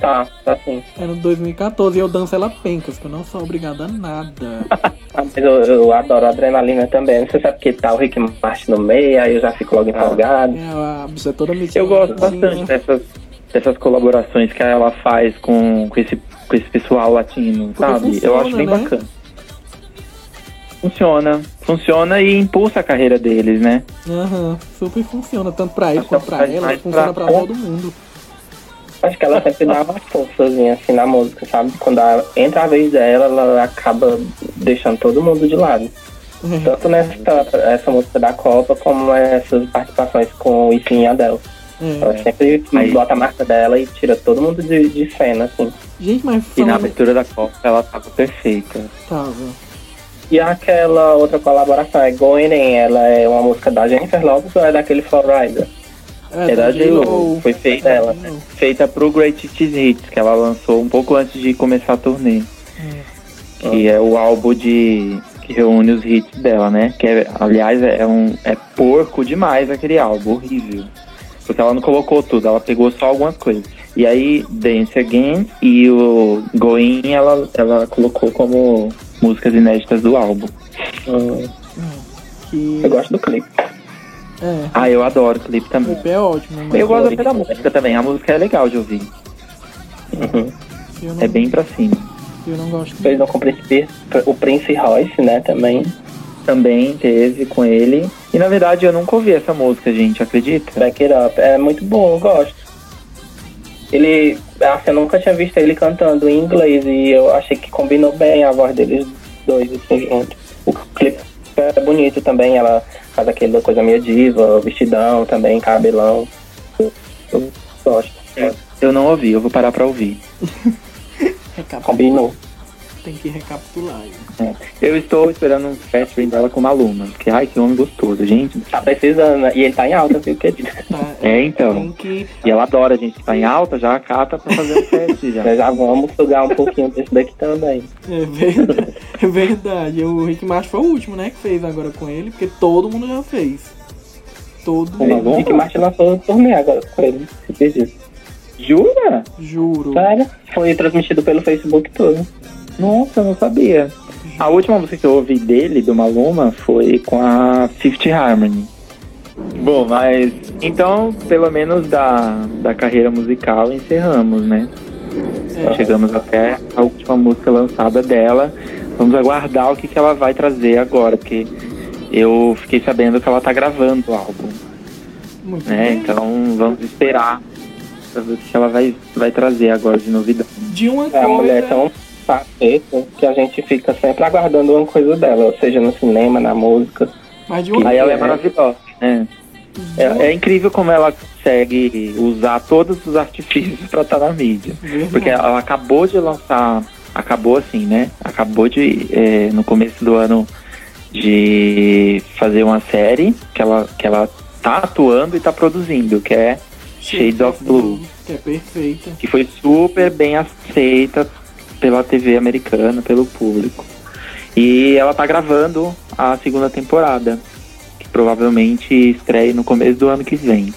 Tá sim. É no 2014 e eu danço ela pencas, que eu não sou obrigada a nada. Mas eu adoro Adrenalina também. Você sabe que tá o Rick Martin no meio, aí eu já fico logo empolgado. É toda eu gosto bastante dessas colaborações que ela faz com esse pessoal latino, porque sabe? Funciona, eu acho bem bacana. Funciona e impulsa a carreira deles, né? Super funciona, tanto pra eles quanto pra ela, funciona pra todo mundo. Acho que ela sempre dá uma forçazinha assim na música, sabe? Quando entra a vez dela, ela acaba deixando todo mundo de lado. Tanto nessa música da Copa, como essas participações com o Isin e a Adele. Ela sempre bota a marca dela e tira todo mundo de cena, assim. Gente, mas e na abertura da Copa ela tava perfeita. Tava. E aquela outra colaboração, é Going In, ela é uma música da Jennifer Lopez ou é daquele Flo Rida? É da J-Lo, foi feita ela, né? Feita pro Greatest Hits, que ela lançou um pouco antes de começar a turnê. É. Que é o álbum de... que reúne os hits dela, né? Que é, aliás, é porco demais aquele álbum, horrível. Porque ela não colocou tudo, ela pegou só algumas coisas. E aí, Dance Again e o Going, ela colocou como músicas inéditas do álbum. Eu gosto do clipe. É. Ah, eu adoro o clipe também. O clipe é ótimo. Mas eu gosto da música também, a música é legal de ouvir. Uhum. É bem pra cima. Eu não gosto. Fez o Prince Royce, né, também. Também teve com ele. E na verdade eu nunca ouvi essa música, gente, acredita? Back It Up. É muito bom, eu gosto. Ele... Assim, eu nunca tinha visto ele cantando em inglês e eu achei que combinou bem a voz deles dois, assim, junto. O clipe é bonito também, ela faz aquela coisa meio diva, vestidão também, cabelão. Eu gosto. Eu não ouvi, eu vou parar pra ouvir. Combinou. Tem que recapitular. Né? É. Eu estou esperando um featuring dela com Maluma. Porque, ai, que homem gostoso, gente. Tá precisando, né? E ele tá em alta, viu? Tá, é, então. Que... E ela adora, gente, que tá em alta, já acata pra fazer o teste. Já. Nós já vamos sugar um pouquinho desse daqui também. É verdade. O Rick Martin foi o último, né, que fez agora com ele, porque todo mundo já fez. O Rick Martin lançou o turnê agora com ele. Se perdi. Jura? Juro. Sério? Foi transmitido pelo Facebook todo. Nossa, eu não sabia. A última música que eu ouvi dele, do Maluma, foi com a Fifth Harmony. Bom, mas... Então, pelo menos da carreira musical, encerramos, né? É. Chegamos até a última música lançada dela. Vamos aguardar o que ela vai trazer agora, porque eu fiquei sabendo que ela tá gravando o álbum. Muito bem. Então, vamos esperar. Pra ver o que ela vai trazer agora de novidade. De uma coisa... É uma mulher tão faceta que a gente fica sempre aguardando uma coisa dela, ou seja, no cinema, na música. Mas de uma... Aí ela é maravilhosa, né? É incrível como ela consegue usar todos os artifícios pra estar na mídia. Verdade. Porque ela acabou de lançar... Acabou assim, né? Acabou de... no começo do ano de fazer uma série que ela tá atuando e tá produzindo, que é Shades of Blue, que é perfeita, que foi super bem aceita pela TV americana, pelo público. E ela tá gravando a segunda temporada, que provavelmente estreia no começo do ano que vem.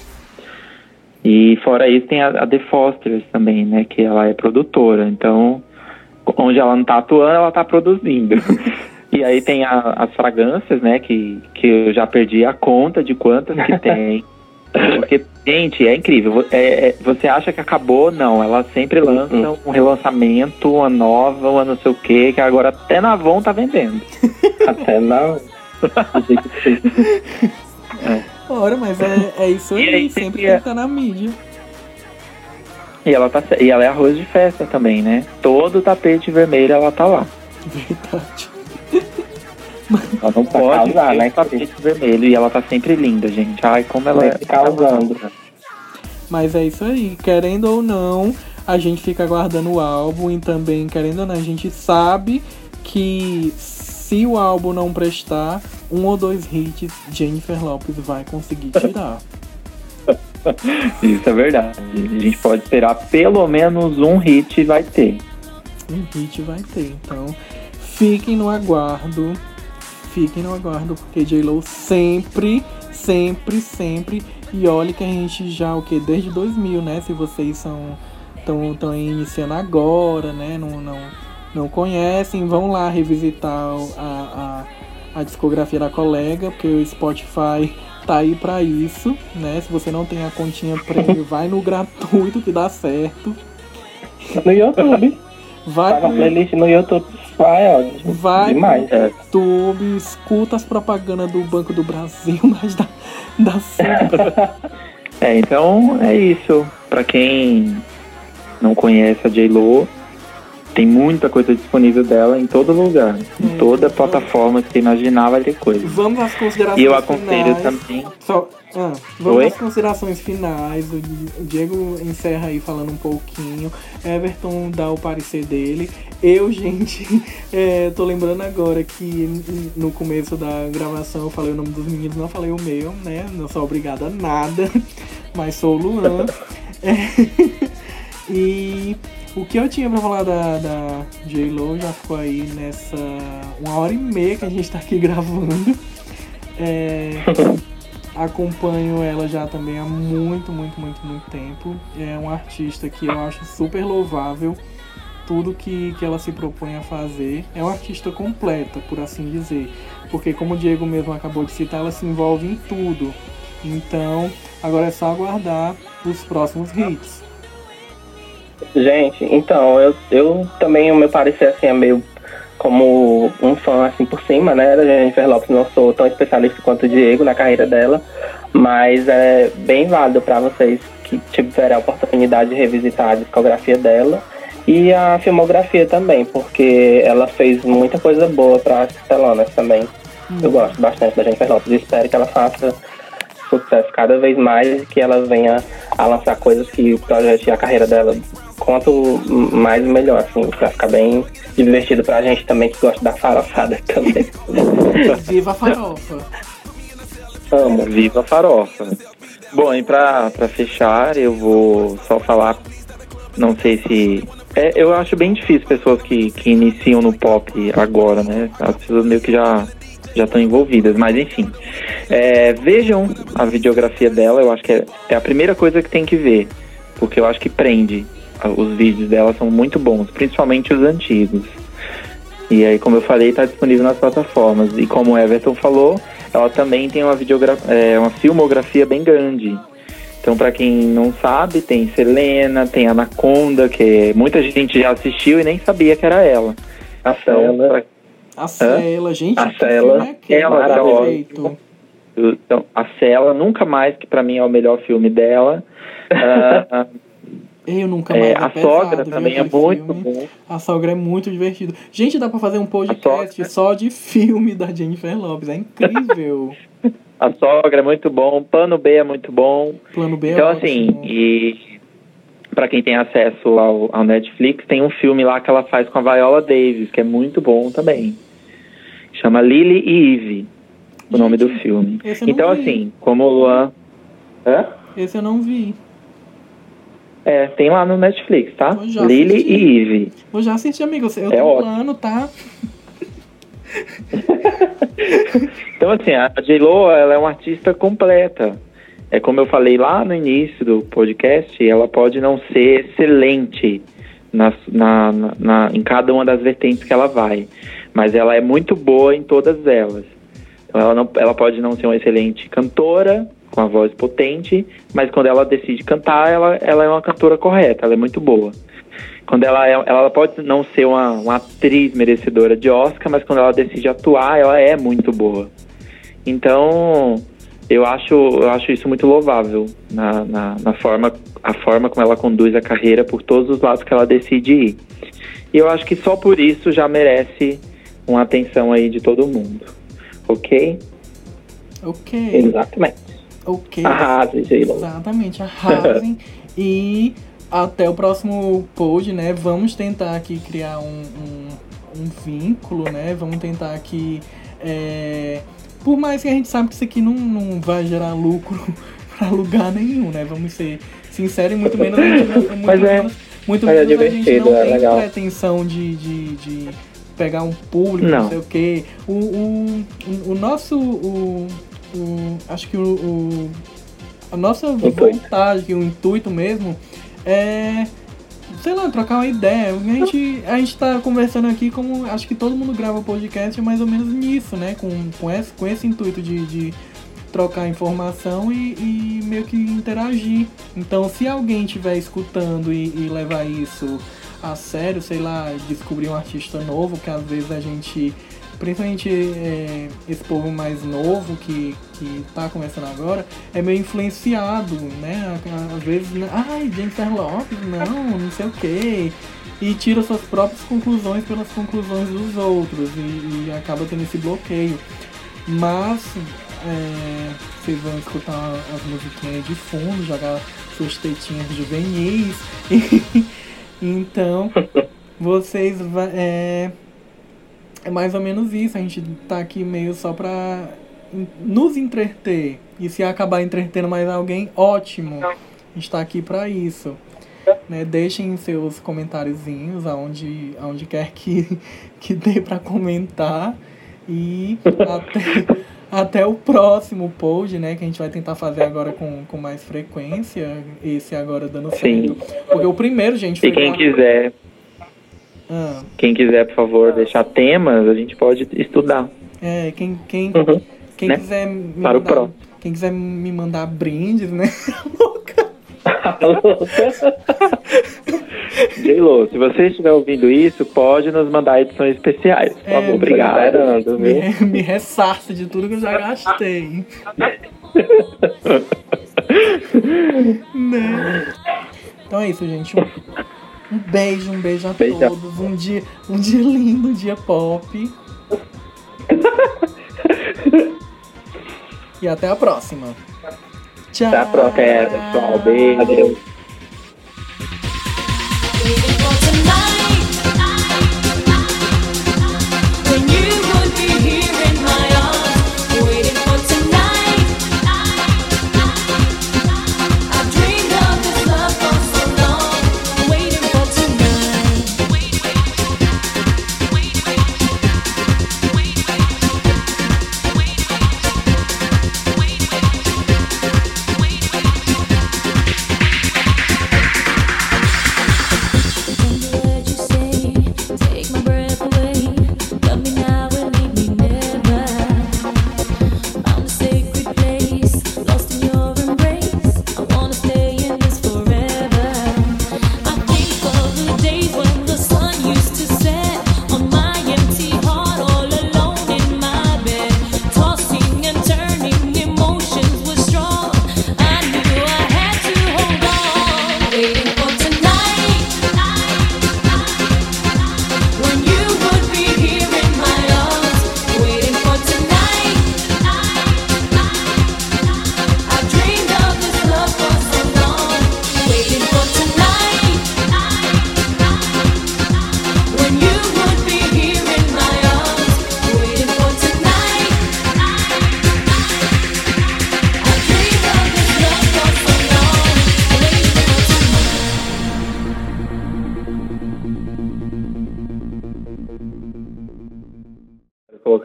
E fora isso tem a The Fosters também, né, que ela é produtora. Então, onde ela não tá atuando, ela tá produzindo. E aí tem as fragrâncias, né, que eu já perdi a conta de quantas que tem. Porque, gente, é incrível. Você acha que acabou? Não, ela sempre lança um relançamento, uma nova, uma não sei o que agora até na Avon tá vendendo. Até na Ora, mas é isso aí, sempre que tá na mídia. E ela é arroz de festa também, né? Todo tapete vermelho ela tá lá. Verdade. Ela não pode usar, né? Tapete vermelho. E ela tá sempre linda, gente. Ai, como ela vai ficar usando. Mas é isso aí. Querendo ou não, a gente fica aguardando o álbum. E também, querendo ou não, a gente sabe que se o álbum não prestar, um ou dois hits, Jennifer Lopez vai conseguir tirar. Isso é verdade. A gente pode esperar pelo menos um hit vai ter. Um hit vai ter. Então, fiquem no aguardo. Fiquem no aguardo, porque J-Lo sempre, sempre, sempre... E olha que a gente já, desde 2000, né? Se vocês estão iniciando agora, né? Não conhecem, vão lá revisitar a discografia da colega, porque o Spotify tá aí pra isso, né? Se você não tem a continha premium, vai no gratuito que dá certo. No YouTube. Vai na playlist no YouTube. Vai demais, no YouTube, escuta as propagandas do Banco do Brasil, mas dá certo. Então é isso. Pra quem não conhece a J-Lo, Tem muita coisa disponível dela em todo lugar. Em toda plataforma que você imaginar vai ter coisa. Vamos às considerações finais. E eu aconselho também... Vamos às considerações finais. O Diego encerra aí falando um pouquinho. Everton dá o parecer dele. Eu, gente, tô lembrando agora que no começo da gravação eu falei o nome dos meninos, não falei o meu, né? Não sou obrigada a nada. Mas sou o Luan. E... o que eu tinha pra falar da J-Lo já ficou aí nessa 1h30 que a gente tá aqui gravando. Acompanho ela já também há muito, muito, muito, muito tempo. É um artista que eu acho super louvável tudo que ela se propõe a fazer. É uma artista completa, por assim dizer. Porque como o Diego mesmo acabou de citar, ela se envolve em tudo. Então, agora é só aguardar os próximos hits. Gente, então, eu também, o meu parecer, assim, é meio como um fã, assim, por cima, né, da Jennifer Lopez. Não sou tão especialista quanto o Diego na carreira dela, mas é bem válido pra vocês que tiverem a oportunidade de revisitar a discografia dela e a filmografia também, porque ela fez muita coisa boa pra telonas também. Eu gosto bastante da Jennifer Lopez e espero que ela faça sucesso cada vez mais, que ela venha a lançar coisas que o projeto e a carreira dela, quanto mais melhor, assim, pra ficar bem divertido pra gente também, que gosta da farofada também. Viva a farofa! Amo, viva a farofa! Bom, e pra fechar, eu vou só falar, não sei se... eu acho bem difícil pessoas que iniciam no pop agora, né? As pessoas meio que já estão envolvidas, mas enfim, vejam a videografia dela. Eu acho que é a primeira coisa que tem que ver, porque eu acho que prende. Os vídeos dela são muito bons, principalmente os antigos, e aí, como eu falei, tá disponível nas plataformas, e como o Everton falou, ela também tem uma filmografia bem grande. Então, pra quem não sabe, tem Selena, tem Anaconda, que muita gente já assistiu e nem sabia que era ela. A Cela, gente. A Cela é maravilhosa. Então, a Cela, Nunca Mais, que pra mim é o melhor filme dela. Eu Nunca Mais. A Sogra também é muito bom. A Sogra é muito divertido. Gente, dá pra fazer um podcast só de filme da Jennifer Lopez. É incrível. A Sogra é muito bom. Plano B é muito bom. Plano B então, é assim, ótimo. E pra quem tem acesso ao Netflix, tem um filme lá que ela faz com a Viola Davis, que é muito bom também. Chama Lily e Eve, o nome do filme. Então, assim, como o Luan... Esse eu não vi. Tem lá no Netflix, tá? Lily e Eve. Eu já assisti, amigo. Eu tenho plano, tá? Então, assim, a J-Lo, ela é uma artista completa. É como eu falei lá no início do podcast, ela pode não ser excelente em cada uma das vertentes que ela vai, mas ela é muito boa em todas elas. Então ela pode não ser uma excelente cantora, com a voz potente, mas quando ela decide cantar, ela é uma cantora correta, ela é muito boa. Quando ela pode não ser uma atriz merecedora de Oscar, mas quando ela decide atuar, ela é muito boa. Então... Eu acho isso muito louvável na forma como ela conduz a carreira por todos os lados que ela decide ir. E eu acho que só por isso já merece uma atenção aí de todo mundo. Ok? Exatamente. Ok. Arrasem, J-Lo. Exatamente, arrasem. E até o próximo pod, né? Vamos tentar aqui criar um vínculo, né? Vamos tentar aqui... Por mais que a gente sabe que isso aqui não vai gerar lucro pra lugar nenhum, né? Vamos ser sinceros, e muito menos a gente não tem pretensão de pegar um público, não sei o quê. A nossa vontade, o intuito mesmo é... sei lá, trocar uma ideia. A gente tá conversando aqui como... acho que todo mundo grava podcast mais ou menos nisso, né? Com esse intuito de trocar informação e meio que interagir. Então, se alguém estiver escutando e levar isso a sério, sei lá, descobrir um artista novo, que às vezes a gente principalmente esse povo mais novo que tá começando agora, é meio influenciado, né? Às vezes, né? Ai, Jennifer Lopez, não sei o quê. E tira suas próprias conclusões pelas conclusões dos outros e acaba tendo esse bloqueio. Mas vocês vão escutar as musiquinhas de fundo, jogar suas tetinhas juvenis. Então, vocês é mais ou menos isso. A gente tá aqui meio só pra nos entreter. E se acabar entretendo mais alguém, ótimo. A gente tá aqui pra isso. Né? Deixem seus comentáriozinhos aonde quer que dê pra comentar. E até o próximo pod, né? Que a gente vai tentar fazer agora com mais frequência. Esse agora dando certo. Sim. Porque o primeiro, gente... E quem quiser... Quem quiser, por favor, deixar temas, a gente pode estudar. Quem né? quiser me para mandar, o pro. Quem quiser me mandar brindes, né? J-Lo, se você estiver ouvindo isso, pode nos mandar edições especiais. Por favor, obrigado. Me ressarça de tudo que eu já gastei. Né? Então é isso, gente. Um beijo a beijo todos. Um dia lindo, um dia pop. E até a próxima. Tchau. Até a próxima, pessoal. Beijo. Adeus.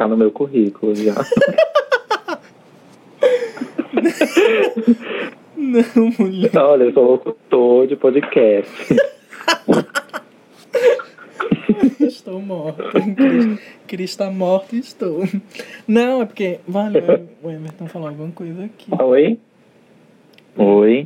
No meu currículo já. Não, mulher. Olha, eu sou locutor de podcast. Estou morta. Cris está morta e estou. Não, é porque... Valeu, o Everton falou alguma coisa aqui. Oi? Oi?